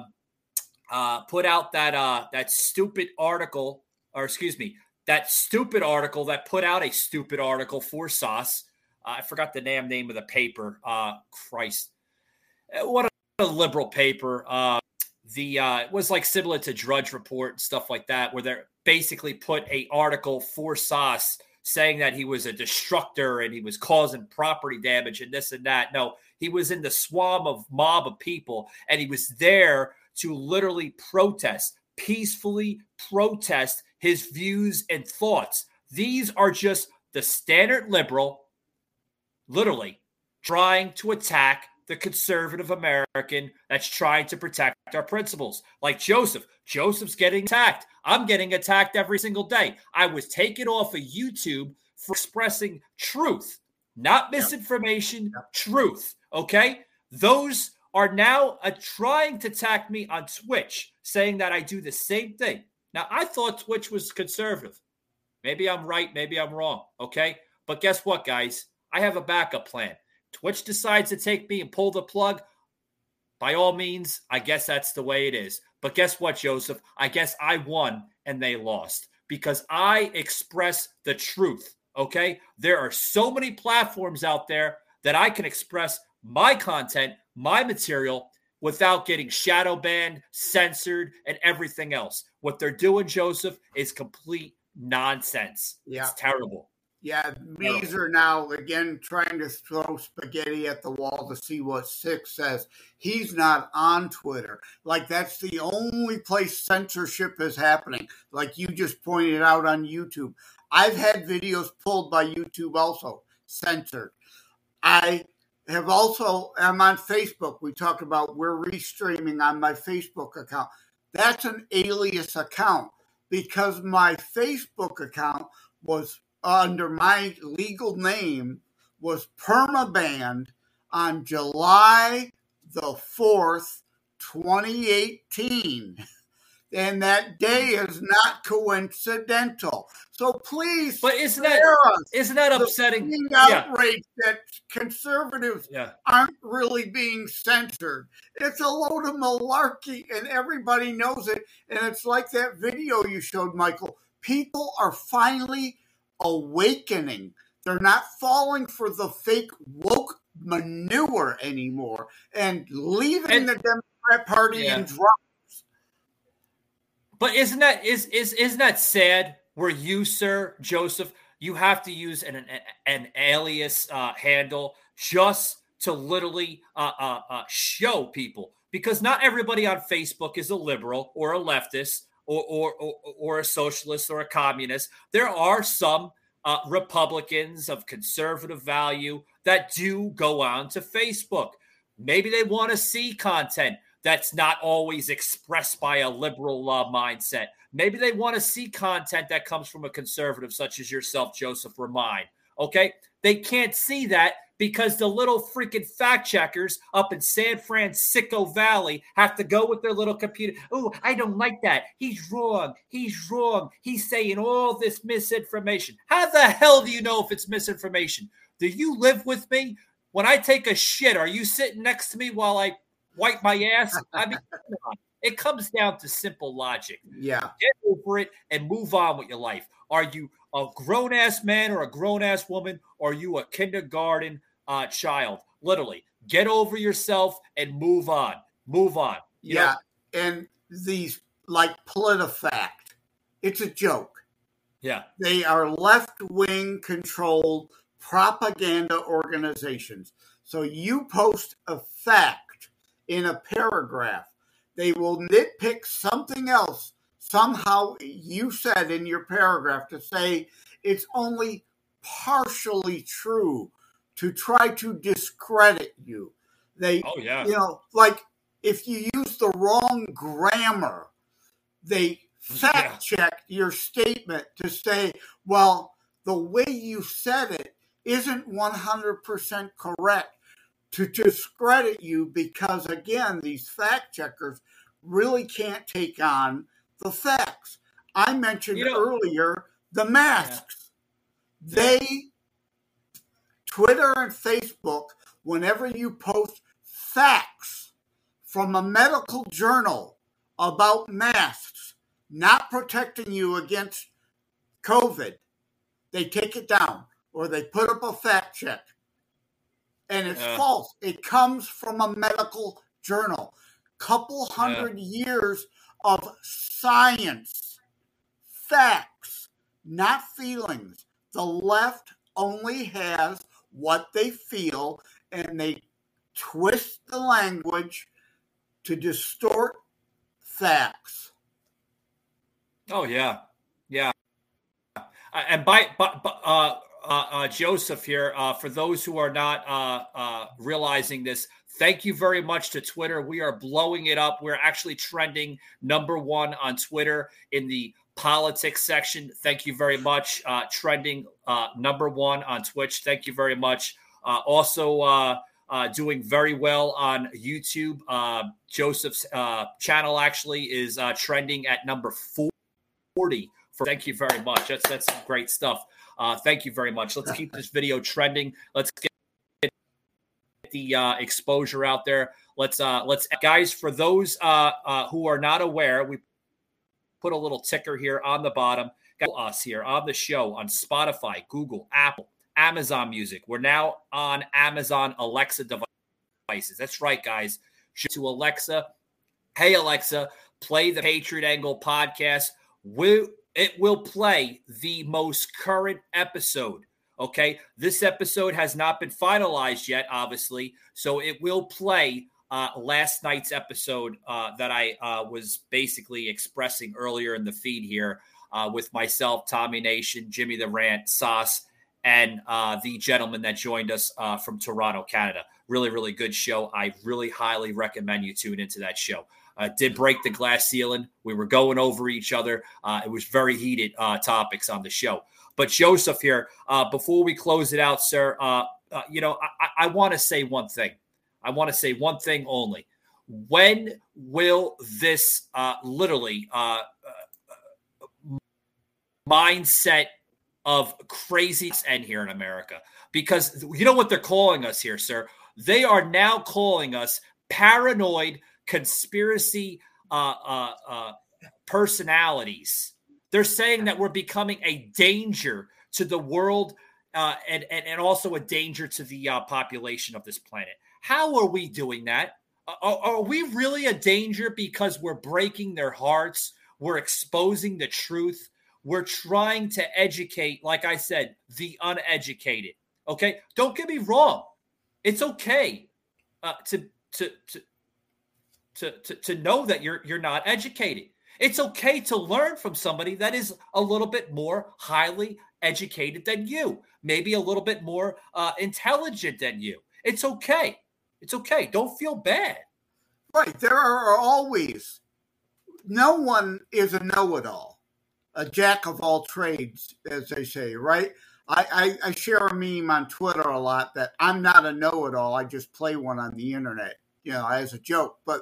Uh, put out that uh, that stupid article, or excuse me, that stupid article that put out a stupid article for Sauce. Uh, I forgot the damn name of the paper. Uh, Christ, what a liberal paper. Uh, the uh, it was like similar to Drudge Report and stuff like that, where they basically put a article for Sauce saying that he was a destructor and he was causing property damage and this and that. No, he was in the swamp of mob of people, and he was there to literally protest, peacefully protest his views and thoughts. These are just the standard liberal, literally, trying to attack the conservative American that's trying to protect our principles. Like Joseph. Joseph's getting attacked. I'm getting attacked every single day. I was taken off of YouTube for expressing truth, not misinformation, yeah. truth. Okay? Those are now uh, trying to attack me on Twitch, saying that I do the same thing. Now, I thought Twitch was conservative. Maybe I'm right. Maybe I'm wrong. Okay? But guess what, guys? I have a backup plan. Twitch decides to take me and pull the plug. By all means, I guess that's the way it is. But guess what, Joseph? I guess I won and they lost because I express the truth, okay? There are so many platforms out there that I can express my content, my material, without getting shadow banned, censored, and everything else. What they're doing, Joseph, is complete nonsense. Yeah. It's terrible. Yeah, these are now, again, trying to throw spaghetti at the wall to see what Six says. He's not on Twitter. Like, that's the only place censorship is happening, like you just pointed out on YouTube. I've had videos pulled by YouTube also, censored. I have also, I'm on Facebook. We talked about we're restreaming on my Facebook account. That's an alias account because my Facebook account was under my legal name, was permabanned on July the fourth, twenty eighteen. And that day is not coincidental. So please, but isn't that, isn't that upsetting? The outrage yeah. that conservatives yeah. aren't really being censored. It's a load of malarkey, and everybody knows it. And it's like that video you showed, Michael. People are finally awakening. They're not falling for the fake woke manure anymore and leaving and, the Democrat Party yeah. in drops. But isn't that is is isn't that sad? Where you, sir, Joseph, you have to use an an, an alias uh, handle just to literally uh, uh, uh, show people, because not everybody on Facebook is a liberal or a leftist. Or, or or or a socialist or a communist. There are some uh, Republicans of conservative value that do go on to Facebook. Maybe they want to see content that's not always expressed by a liberal uh, mindset. Maybe they want to see content that comes from a conservative such as yourself, Joseph, or mine. Okay? They can't see that because the little freaking fact checkers up in San Francisco Valley have to go with their little computer. Oh, I don't like that. He's wrong. He's wrong. He's saying all this misinformation. How the hell do you know if it's misinformation? Do you live with me? When I take a shit, are you sitting next to me while I wipe my ass? I mean, it comes down to simple logic. Yeah. Get over it and move on with your life. Are you a grown-ass man or a grown-ass woman? Or are you a kindergarten uh, child? Literally, get over yourself and move on. Move on. You yeah, know? And these, like, PolitiFact, it's a joke. Yeah. They are left-wing controlled propaganda organizations. So you post a fact in a paragraph. They will nitpick something else somehow you said in your paragraph to say it's only partially true to try to discredit you. They, oh, yeah. you know, like if you use the wrong grammar, they fact check yeah. your statement to say, well, the way you said it isn't one hundred percent correct, to discredit you because, again, these fact checkers really can't take on the facts. I mentioned you know, earlier the masks. Yeah. They, Twitter and Facebook, whenever you post facts from a medical journal about masks not protecting you against COVID, they take it down or they put up a fact check. And it's yeah. false. It comes from a medical journal. Couple hundred yeah. years of science, facts, not feelings. The left only has what they feel, and they twist the language to distort facts. Oh, yeah. Yeah. And by... by, by uh... Uh, uh, Joseph here, uh, for those who are not uh, uh, realizing this, Thank you very much to Twitter. We are blowing it up. We're actually trending number one on Twitter in the politics section. Thank you very much. Uh, trending uh, number one on Twitch. Thank you very much. Uh, also uh, uh, doing very well on YouTube. Uh, Joseph's uh, channel actually is uh, trending at number forty. For, thank you very much. That's that's some great stuff. Uh, thank you very much. Let's keep this video trending. Let's get the uh, exposure out there. Let's uh, let's guys. For those uh, uh, who are not aware, we put a little ticker here on the bottom. Got us here on the show on Spotify, Google, Apple, Amazon Music. We're now on Amazon Alexa devices. That's right, guys. To Alexa, hey Alexa, play the Patriot Angle podcast. We it will play the most current episode. Okay, this episode has not been finalized yet, obviously, so it will play uh, last night's episode uh, that I uh, was basically expressing earlier in the feed here uh, with myself, Tommy Nation, Jimmy the Rant, Sauce, and uh, the gentleman that joined us uh, from Toronto, Canada. Really, really good show. I really highly recommend you tune into that show. Uh, did break the glass ceiling. We were going over each other. Uh, it was very heated uh, topics on the show. But Joseph here, uh, before we close it out, sir, uh, uh, you know, I, I want to say one thing. I want to say one thing only. When will this uh, literally uh, uh, mindset of craziness end here in America? Because you know what they're calling us here, sir? They are now calling us paranoid conspiracy uh, uh, uh, personalities. They're saying that we're becoming a danger to the world uh, and, and, and also a danger to the uh, population of this planet. How are we doing that? Are, are we really a danger because we're breaking their hearts? We're exposing the truth. We're trying to educate, like I said, the uneducated. Okay? Don't get me wrong. It's okay uh, to, to, to, to, to, to know that you're, you're not educated. It's okay to learn from somebody that is a little bit more highly educated than you, maybe a little bit more uh, intelligent than you. It's okay. It's okay. Don't feel bad. Right. There are always, no one is a know-it-all, a jack of all trades, as they say, right? I, I, I share a meme on Twitter a lot that I'm not a know-it-all. I just play one on the internet, you know, as a joke, but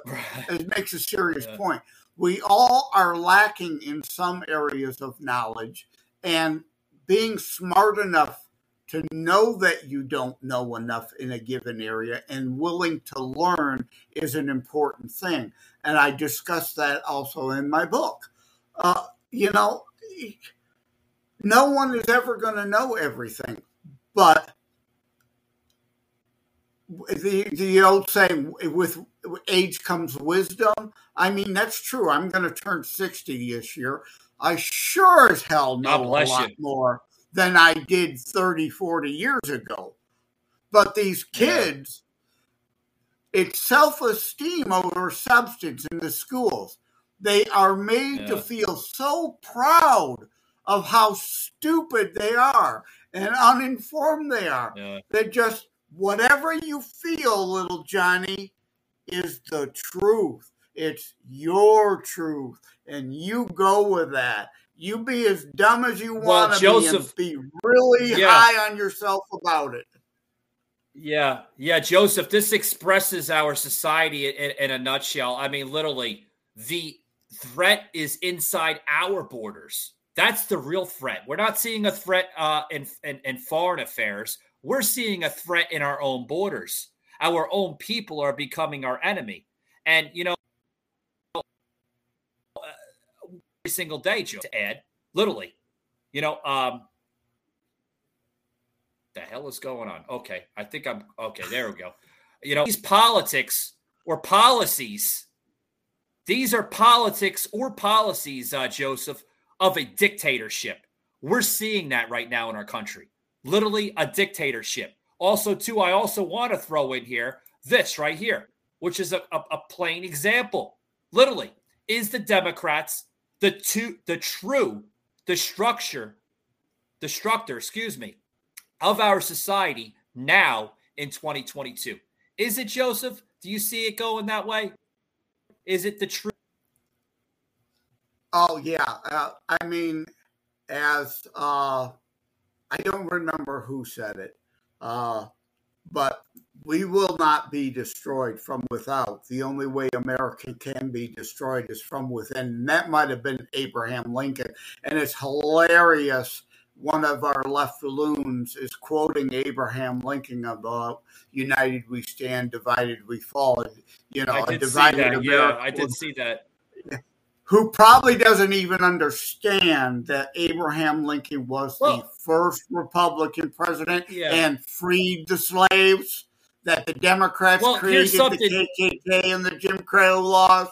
it makes a serious yeah. point. We all are lacking in some areas of knowledge, and being smart enough to know that you don't know enough in a given area and willing to learn is an important thing. And I discuss that also in my book. Uh, you know, no one is ever going to know everything, but The the old saying, with age comes wisdom. I mean, that's true. I'm going to turn sixty this year. I sure as hell know a lot you. more than I did thirty, forty years ago. But these kids, yeah. it's self-esteem over substance in the schools. They are made yeah. to feel so proud of how stupid they are and uninformed they are. Yeah. They just... Whatever you feel, little Johnny, is the truth. It's your truth, and you go with that. You be as dumb as you want to well, Joseph, be and be really yeah. high on yourself about it. Yeah, yeah, Joseph, this expresses our society in, in a nutshell. I mean, literally, the threat is inside our borders. That's the real threat. We're not seeing a threat uh, in, in, in foreign affairs. We're seeing a threat in our own borders. Our own people are becoming our enemy. And, you know, every single day, Joe, to add, literally, you know, um, the hell is going on? Okay, I think I'm, okay, there we go. You know, these politics or policies, these are politics or policies, uh, Joseph, of a dictatorship. We're seeing that right now in our country. Literally a dictatorship. Also, too, I also want to throw in here this right here, which is a, a, a plain example. Literally, is the Democrats the two the true the structure destructor, excuse me, of our society now in twenty twenty-two? Is it, Joseph? Do you see it going that way? Is it the truth? Oh, yeah. Uh, I mean, as uh, I don't remember who said it, uh, but we will not be destroyed from without. The only way America can be destroyed is from within. And that might have been Abraham Lincoln. And it's hilarious. One of our left loons is quoting Abraham Lincoln about "United we stand, divided we fall." You know, I did a divided see that. America. Yeah, I did see that. Who probably doesn't even understand that Abraham Lincoln was well, the first Republican president yeah. and freed the slaves. That the Democrats well, created the K K K and the Jim Crow laws.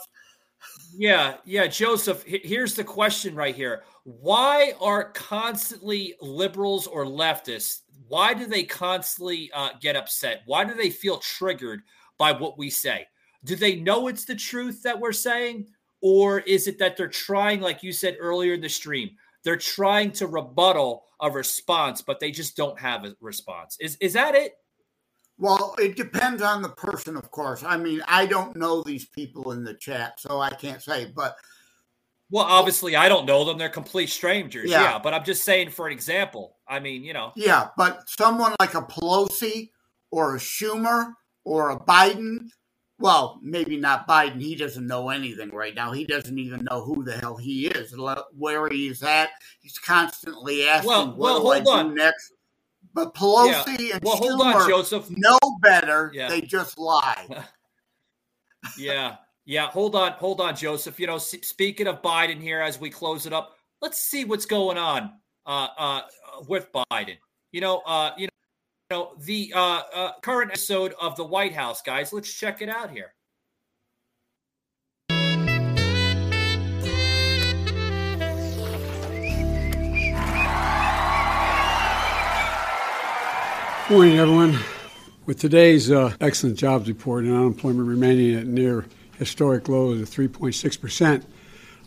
Yeah, yeah, Joseph, here's the question right here. Why are constantly liberals or leftists, why do they constantly uh, get upset? Why do they feel triggered by what we say? Do they know it's the truth that we're saying? Or is it that they're trying, like you said earlier in the stream, they're trying to rebuttal a response, but they just don't have a response? Is is that it? Well, it depends on the person, of course. I mean, I don't know these people in the chat, so I can't say. But well, obviously, I don't know them. They're complete strangers. Yeah. yeah but I'm just saying for an example. I mean, you know. Yeah, but someone like a Pelosi or a Schumer or a Biden, well, maybe not Biden. He doesn't know anything right now. He doesn't even know who the hell he is, where he's at. He's constantly asking, well, what well, do hold I do on. next? But Pelosi yeah. and well, hold on, Joseph. know better. Yeah. They just lie. yeah. Yeah. Hold on. Hold on, Joseph. You know, speaking of Biden here, as we close it up, let's see what's going on uh, uh, with Biden. You know, uh, you know, the uh, uh, current episode of the White House, guys, let's check it out here. Morning, everyone. With today's uh, excellent jobs report and unemployment remaining at near historic lows of three point six percent,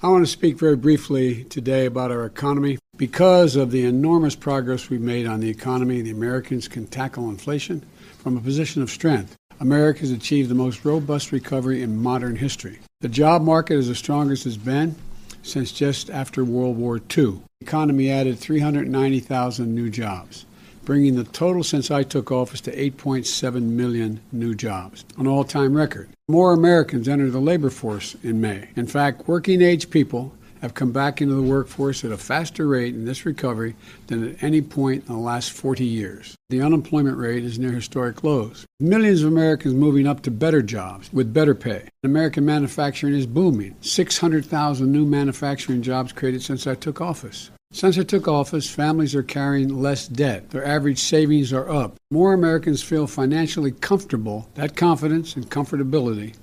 I want to speak very briefly today about our economy. Because of the enormous progress we've made on the economy, the Americans can tackle inflation from a position of strength. America has achieved the most robust recovery in modern history. The job market is the strongest it's been since just after World War Two. The economy added three hundred ninety thousand new jobs, bringing the total since I took office to eight point seven million new jobs, an all-time record. More Americans entered the labor force in May. In fact, working-age people have come back into the workforce at a faster rate in this recovery than at any point in the last forty years. The unemployment rate is near historic lows. Millions of Americans moving up to better jobs with better pay. American manufacturing is booming. six hundred thousand new manufacturing jobs created since I took office. Since I took office, families are carrying less debt. Their average savings are up. More Americans feel financially comfortable. That confidence and comfortability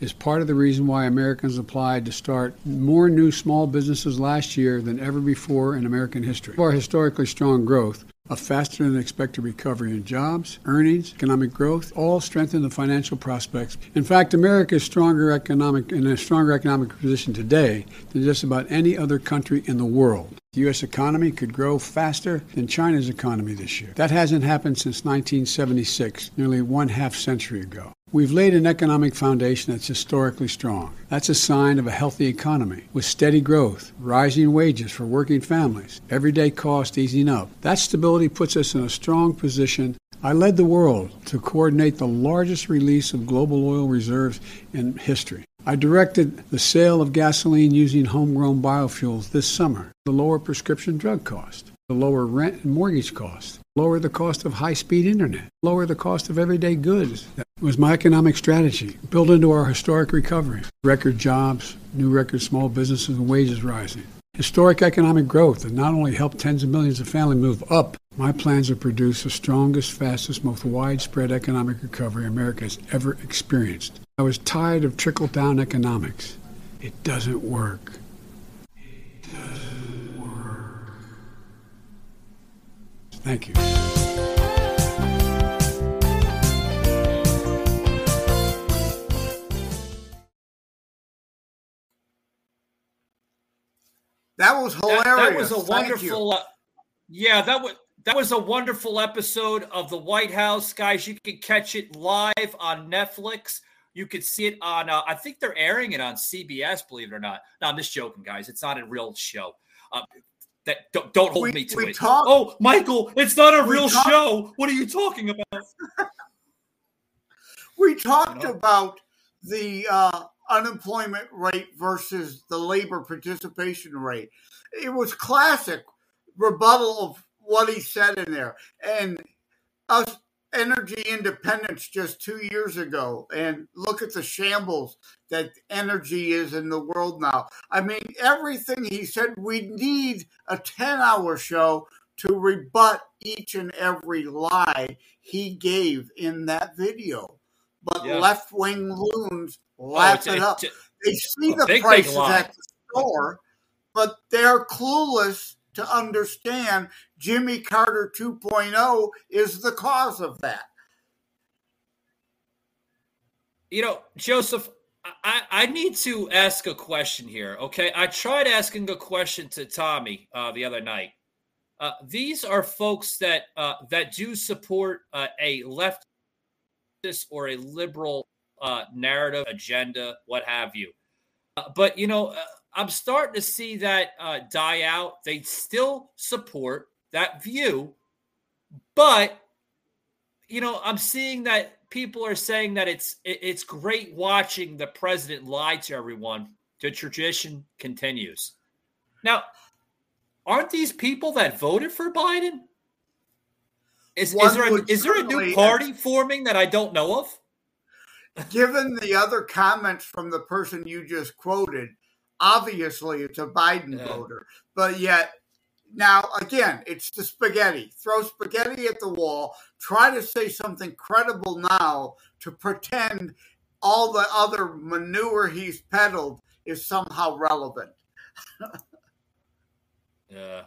is part of the reason why Americans applied to start more new small businesses last year than ever before in American history. Our historically strong growth, a faster than expected recovery in jobs, earnings, economic growth, all strengthen the financial prospects. In fact, America is stronger economic in a stronger economic position today than just about any other country in the world. The U S economy could grow faster than China's economy this year. That hasn't happened since nineteen seventy-six, nearly one half century ago. We've laid an economic foundation that's historically strong. That's a sign of a healthy economy with steady growth, rising wages for working families, everyday costs easing up. That stability puts us in a strong position. I led the world to coordinate the largest release of global oil reserves in history. I directed the sale of gasoline using homegrown biofuels this summer, to lower prescription drug costs, to lower rent and mortgage costs, lower the cost of high-speed internet, lower the cost of everyday goods. That was my economic strategy, built into our historic recovery. Record jobs, new record small businesses and wages rising. Historic economic growth that not only helped tens of millions of families move up, my plans have produced the strongest, fastest, most widespread economic recovery America has ever experienced. I was tired of trickle-down economics. It doesn't work. It doesn't work. Thank you. That was hilarious. That, that was a wonderful... Uh, yeah, that was... That was a wonderful episode of The White House. Guys, you can catch it live on Netflix. You could see it on, uh, I think they're airing it on C B S, believe it or not. No, I'm just joking, guys. It's not a real show. Uh, that Don't, don't hold we, me to it. Talk, oh, Michael, it's not a real talk, show. What are you talking about? We talked you know? about the uh, unemployment rate versus the labor participation rate. It was classic rebuttal of what he said in there. And us energy independence just two years ago, and look at the shambles that energy is in the world now. I mean, everything he said, we need a ten-hour show to rebut each and every lie he gave in that video. But yeah. left-wing loons laugh oh, it, it up. It, it, they see the big, prices big at the store, but they're clueless to understand Jimmy Carter two point oh is the cause of that. You know, Joseph, I, I need to ask a question here, okay? I tried asking a question to Tommy uh, the other night. Uh, these are folks that uh, that do support uh, a leftist or a liberal uh, narrative, agenda, what have you. Uh, but, you know... Uh, I'm starting to see that uh, die out. They still support that view. But, you know, I'm seeing that people are saying that it's it's great watching the president lie to everyone. The tradition continues. Now, aren't these people that voted for Biden? Is, is, there, a, is there a new party forming that I don't know of? Given the other comments from the person you just quoted, obviously, it's a Biden yeah. voter, but yet now, again, it's the spaghetti. Throw spaghetti at the wall. Try to say something credible now to pretend all the other manure he's peddled is somehow relevant. Yeah,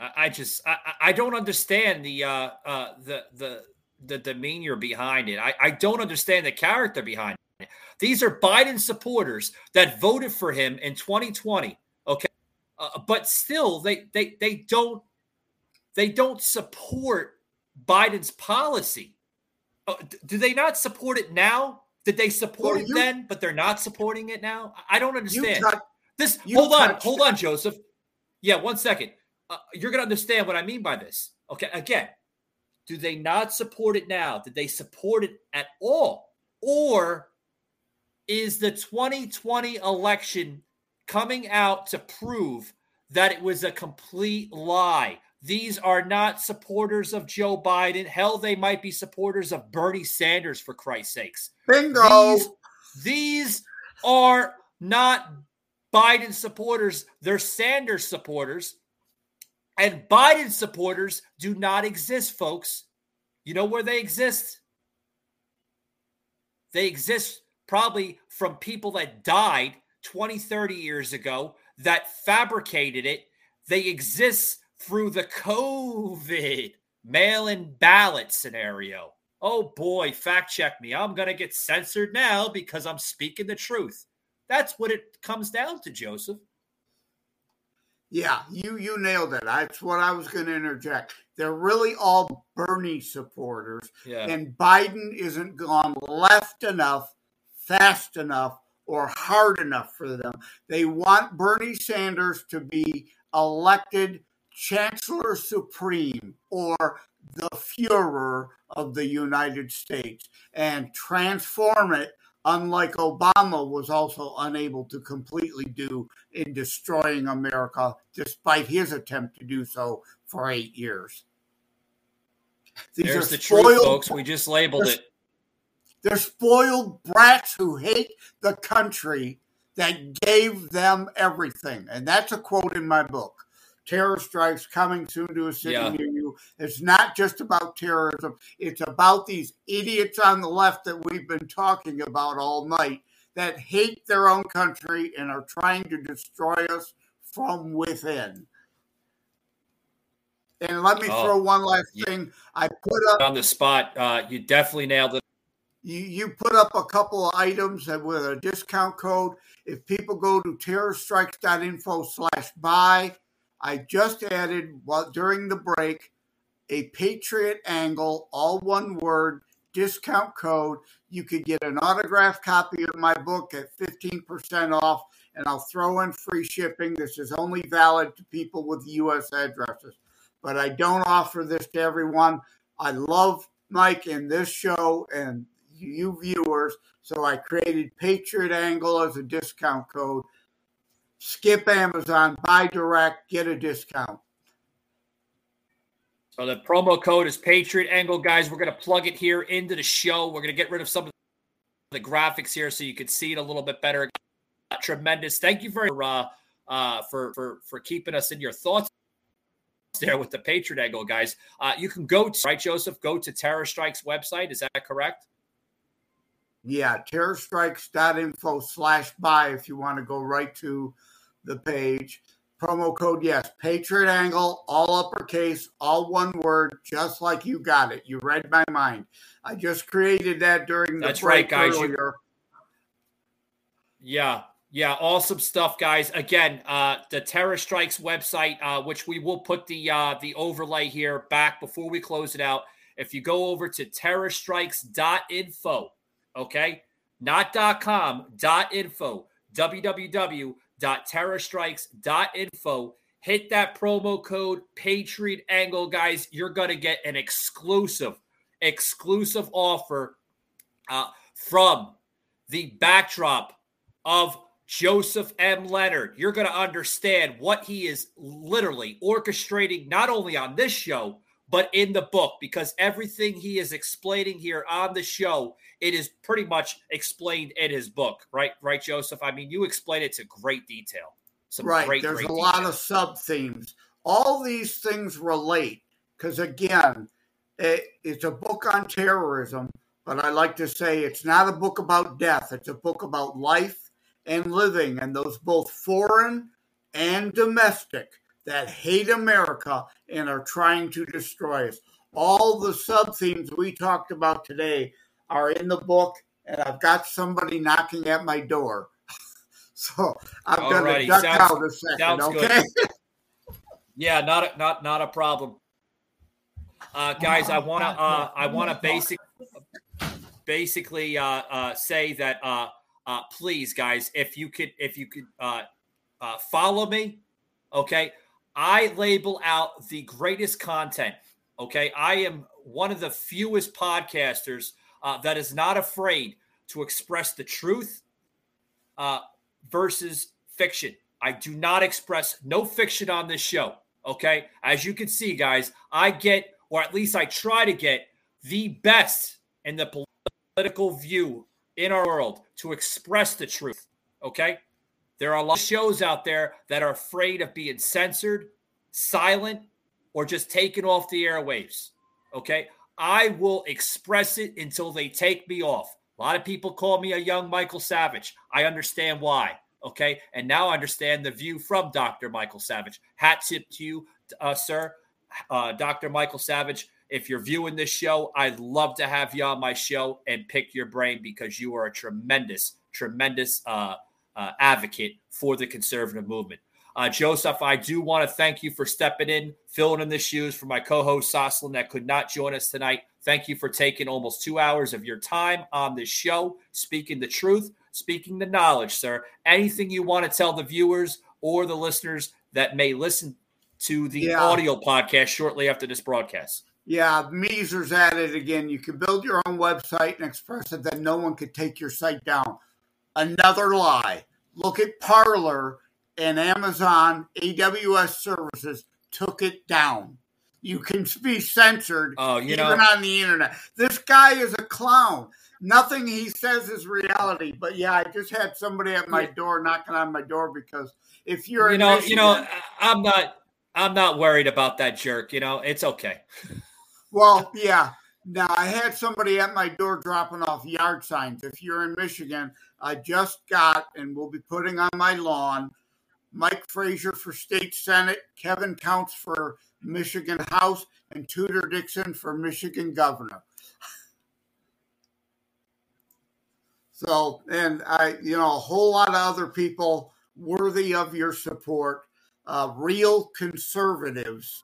I, I just I, I don't understand the uh, uh, the the the demeanor behind it. I, I don't understand the character behind it. These are Biden supporters that voted for him in twenty twenty, okay? Uh, but still, they they they don't they don't support Biden's policy. Uh, do they not support it now? Did they support well, you, it then, but they're not supporting it now? I don't understand. Touch, this. Hold on, hold on, Joseph. Yeah, one second. Uh, you're going to understand what I mean by this. Okay, again, do they not support it now? Did they support it at all? Or... is the twenty twenty election coming out to prove that it was a complete lie? These are not supporters of Joe Biden. Hell, they might be supporters of Bernie Sanders, for Christ's sakes. Bingo! These, these are not Biden supporters. They're Sanders supporters. And Biden supporters do not exist, folks. You know where they exist? They exist... probably from people that died twenty, thirty years ago that fabricated it. They exist through the COVID mail-in ballot scenario. Oh, boy, fact check me. I'm going to get censored now because I'm speaking the truth. That's what it comes down to, Joseph. Yeah, you, you nailed it. That's what I was going to interject. They're really all Bernie supporters, yeah. and Biden isn't gone left enough, fast enough, or hard enough for them. They want Bernie Sanders to be elected Chancellor Supreme or the Fuhrer of the United States and transform it, unlike Obama was also unable to completely do in destroying America, despite his attempt to do so for eight years. These There's the spoiled- truth, folks. We just labeled it. They're spoiled brats who hate the country that gave them everything. And that's a quote in my book. Terror Strikes, coming soon to a city yeah. near you. It's not just about terrorism. It's about these idiots on the left that we've been talking about all night that hate their own country and are trying to destroy us from within. And let me oh, throw one last yeah. thing. I put up on the spot. Uh, you definitely nailed it. You you put up a couple of items that with a discount code. If people go to terrorstrikes.info slash buy, I just added, well, during the break, a Patriot Angle, all one word, discount code. You could get an autographed copy of my book at fifteen percent off, and I'll throw in free shipping. This is only valid to people with U S addresses, but I don't offer this to everyone. I love Mike and this show and you viewers, so I created Patriot Angle as a discount code. Skip Amazon, buy direct, get a discount. So the promo code is Patriot Angle, guys. We're going to plug it here into the show. We're going to get rid of some of the graphics here so you can see it a little bit better. Tremendous. Thank you very much uh, uh, for, for, for keeping us in your thoughts there with the Patriot Angle, guys. Uh, you can go to, right, Joseph, go to Terror Strikes website. Is that correct? Yeah, terrorstrikes.info slash buy if you want to go right to the page. Promo code, yes, Patriot Angle, all uppercase, all one word, just like you got it. You read my mind. I just created that during the That's break right, guys. Earlier. You... Yeah, yeah, awesome stuff, guys. Again, uh, the Terror Strikes website, uh, which we will put the uh, the overlay here back before we close it out. If you go over to terrorstrikes.info, okay, not .com, .info, www. terrorstrikes.info. Hit that promo code Patriot Angle, guys. You're going to get an exclusive, exclusive offer uh, from the backdrop of Joseph M. Leonard. You're going to understand what he is literally orchestrating, not only on this show, but in the book, because everything he is explaining here on the show, it is pretty much explained in his book, right? Right, Joseph? I mean, you explain it to great detail. Some right. Great, There's great a detail. lot of sub-themes. All these things relate because, again, it, it's a book on terrorism, but I like to say it's not a book about death. It's a book about life and living, and those both foreign and domestic that hate America and are trying to destroy us. All the sub-themes we talked about today are in the book, and I've got somebody knocking at my door. So I'm going to duck sounds, out a second, okay? Good. Yeah, not a, not, not a problem. Uh, guys, I want to uh, I want to basic, basically uh, uh, say that uh, uh, please, guys, if you could if you could uh, uh, follow me, okay. I label out the greatest content, okay? I am one of the fewest podcasters uh, that is not afraid to express the truth uh, versus fiction. I do not express no fiction on this show, okay? As you can see, guys, I get, or at least I try to get, the best in the political view in our world to express the truth, okay? There are a lot of shows out there that are afraid of being censored, silent, or just taken off the airwaves, okay? I will express it until they take me off. A lot of people call me a young Michael Savage. I understand why, okay? And now I understand the view from Doctor Michael Savage. Hat tip to you, uh, sir, uh, Doctor Michael Savage. If you're viewing this show, I'd love to have you on my show and pick your brain because you are a tremendous, tremendous uh Uh, advocate for the conservative movement. Uh, Joseph, I do want to thank you for stepping in, filling in the shoes for my co-host Soslan that could not join us tonight. Thank you for taking almost two hours of your time on this show, speaking the truth, speaking the knowledge, sir. Anything you want to tell the viewers or the listeners that may listen to the yeah. audio podcast shortly after this broadcast? Yeah, Measer's at it again. You can build your own website and express it that no one could take your site down. Another lie. Look at Parler and Amazon A W S services took it down. You can be censored oh, you even know. on the internet. This guy is a clown. Nothing he says is reality. But yeah, I just had somebody at my door knocking on my door because if you're you know Michigan, you know I'm not I'm not worried about that jerk. You know it's okay. Well, yeah. Now, I had somebody at my door dropping off yard signs. If you're in Michigan, I just got and will be putting on my lawn Mike Frazier for State Senate, Kevin Counts for Michigan House, and Tudor Dixon for Michigan Governor. So, and I, you know, a whole lot of other people worthy of your support, uh, real conservatives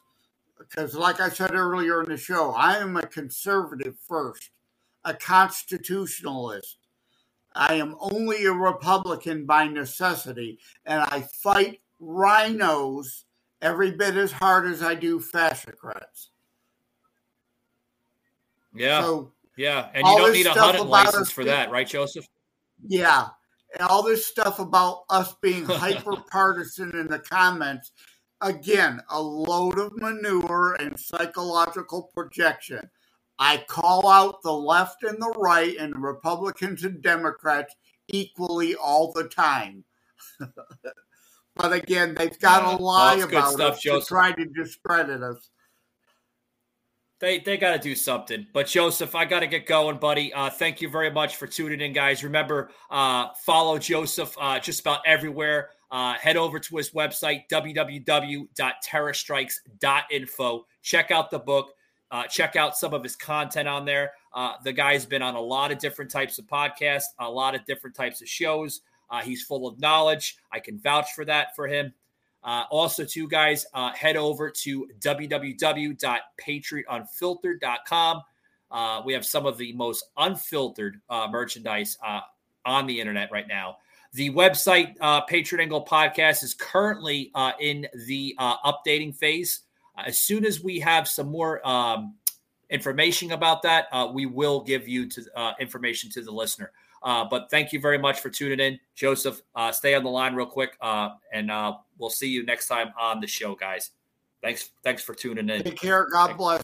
because like I said earlier in the show, I am a conservative first, a constitutionalist. I am only a Republican by necessity, and I fight rhinos every bit as hard as I do fascocrats. Yeah, so yeah, and you don't need a hunting license for that, right, Joseph? Yeah, and all this stuff about us being hyper-partisan in the comments, again, a load of manure and psychological projection. I call out the left and the right and Republicans and Democrats equally all the time. But again, they've got yeah, to lie about stuff, us Joseph. to try to discredit us. They they got to do something. But, Joseph, I got to get going, buddy. Uh, thank you very much for tuning in, guys. Remember, uh, follow Joseph uh, just about everywhere. Uh, head over to his website, w w w dot terror strikes dot info. Check out the book. Uh, check out some of his content on there. Uh, the guy's been on a lot of different types of podcasts, a lot of different types of shows. Uh, he's full of knowledge. I can vouch for that for him. Uh, also, too, guys, uh, head over to w w w dot patriot unfiltered dot com. Uh, we have some of the most unfiltered uh, merchandise uh, on the internet right now. The website, uh, Patriot Angle Podcast, is currently uh, in the uh, updating phase. As soon as we have some more um, information about that, uh, we will give you to, uh, information to the listener. Uh, but thank you very much for tuning in. Joseph, uh, stay on the line real quick, uh, and uh, we'll see you next time on the show, guys. Thanks, thanks for tuning in. Take care. God bless.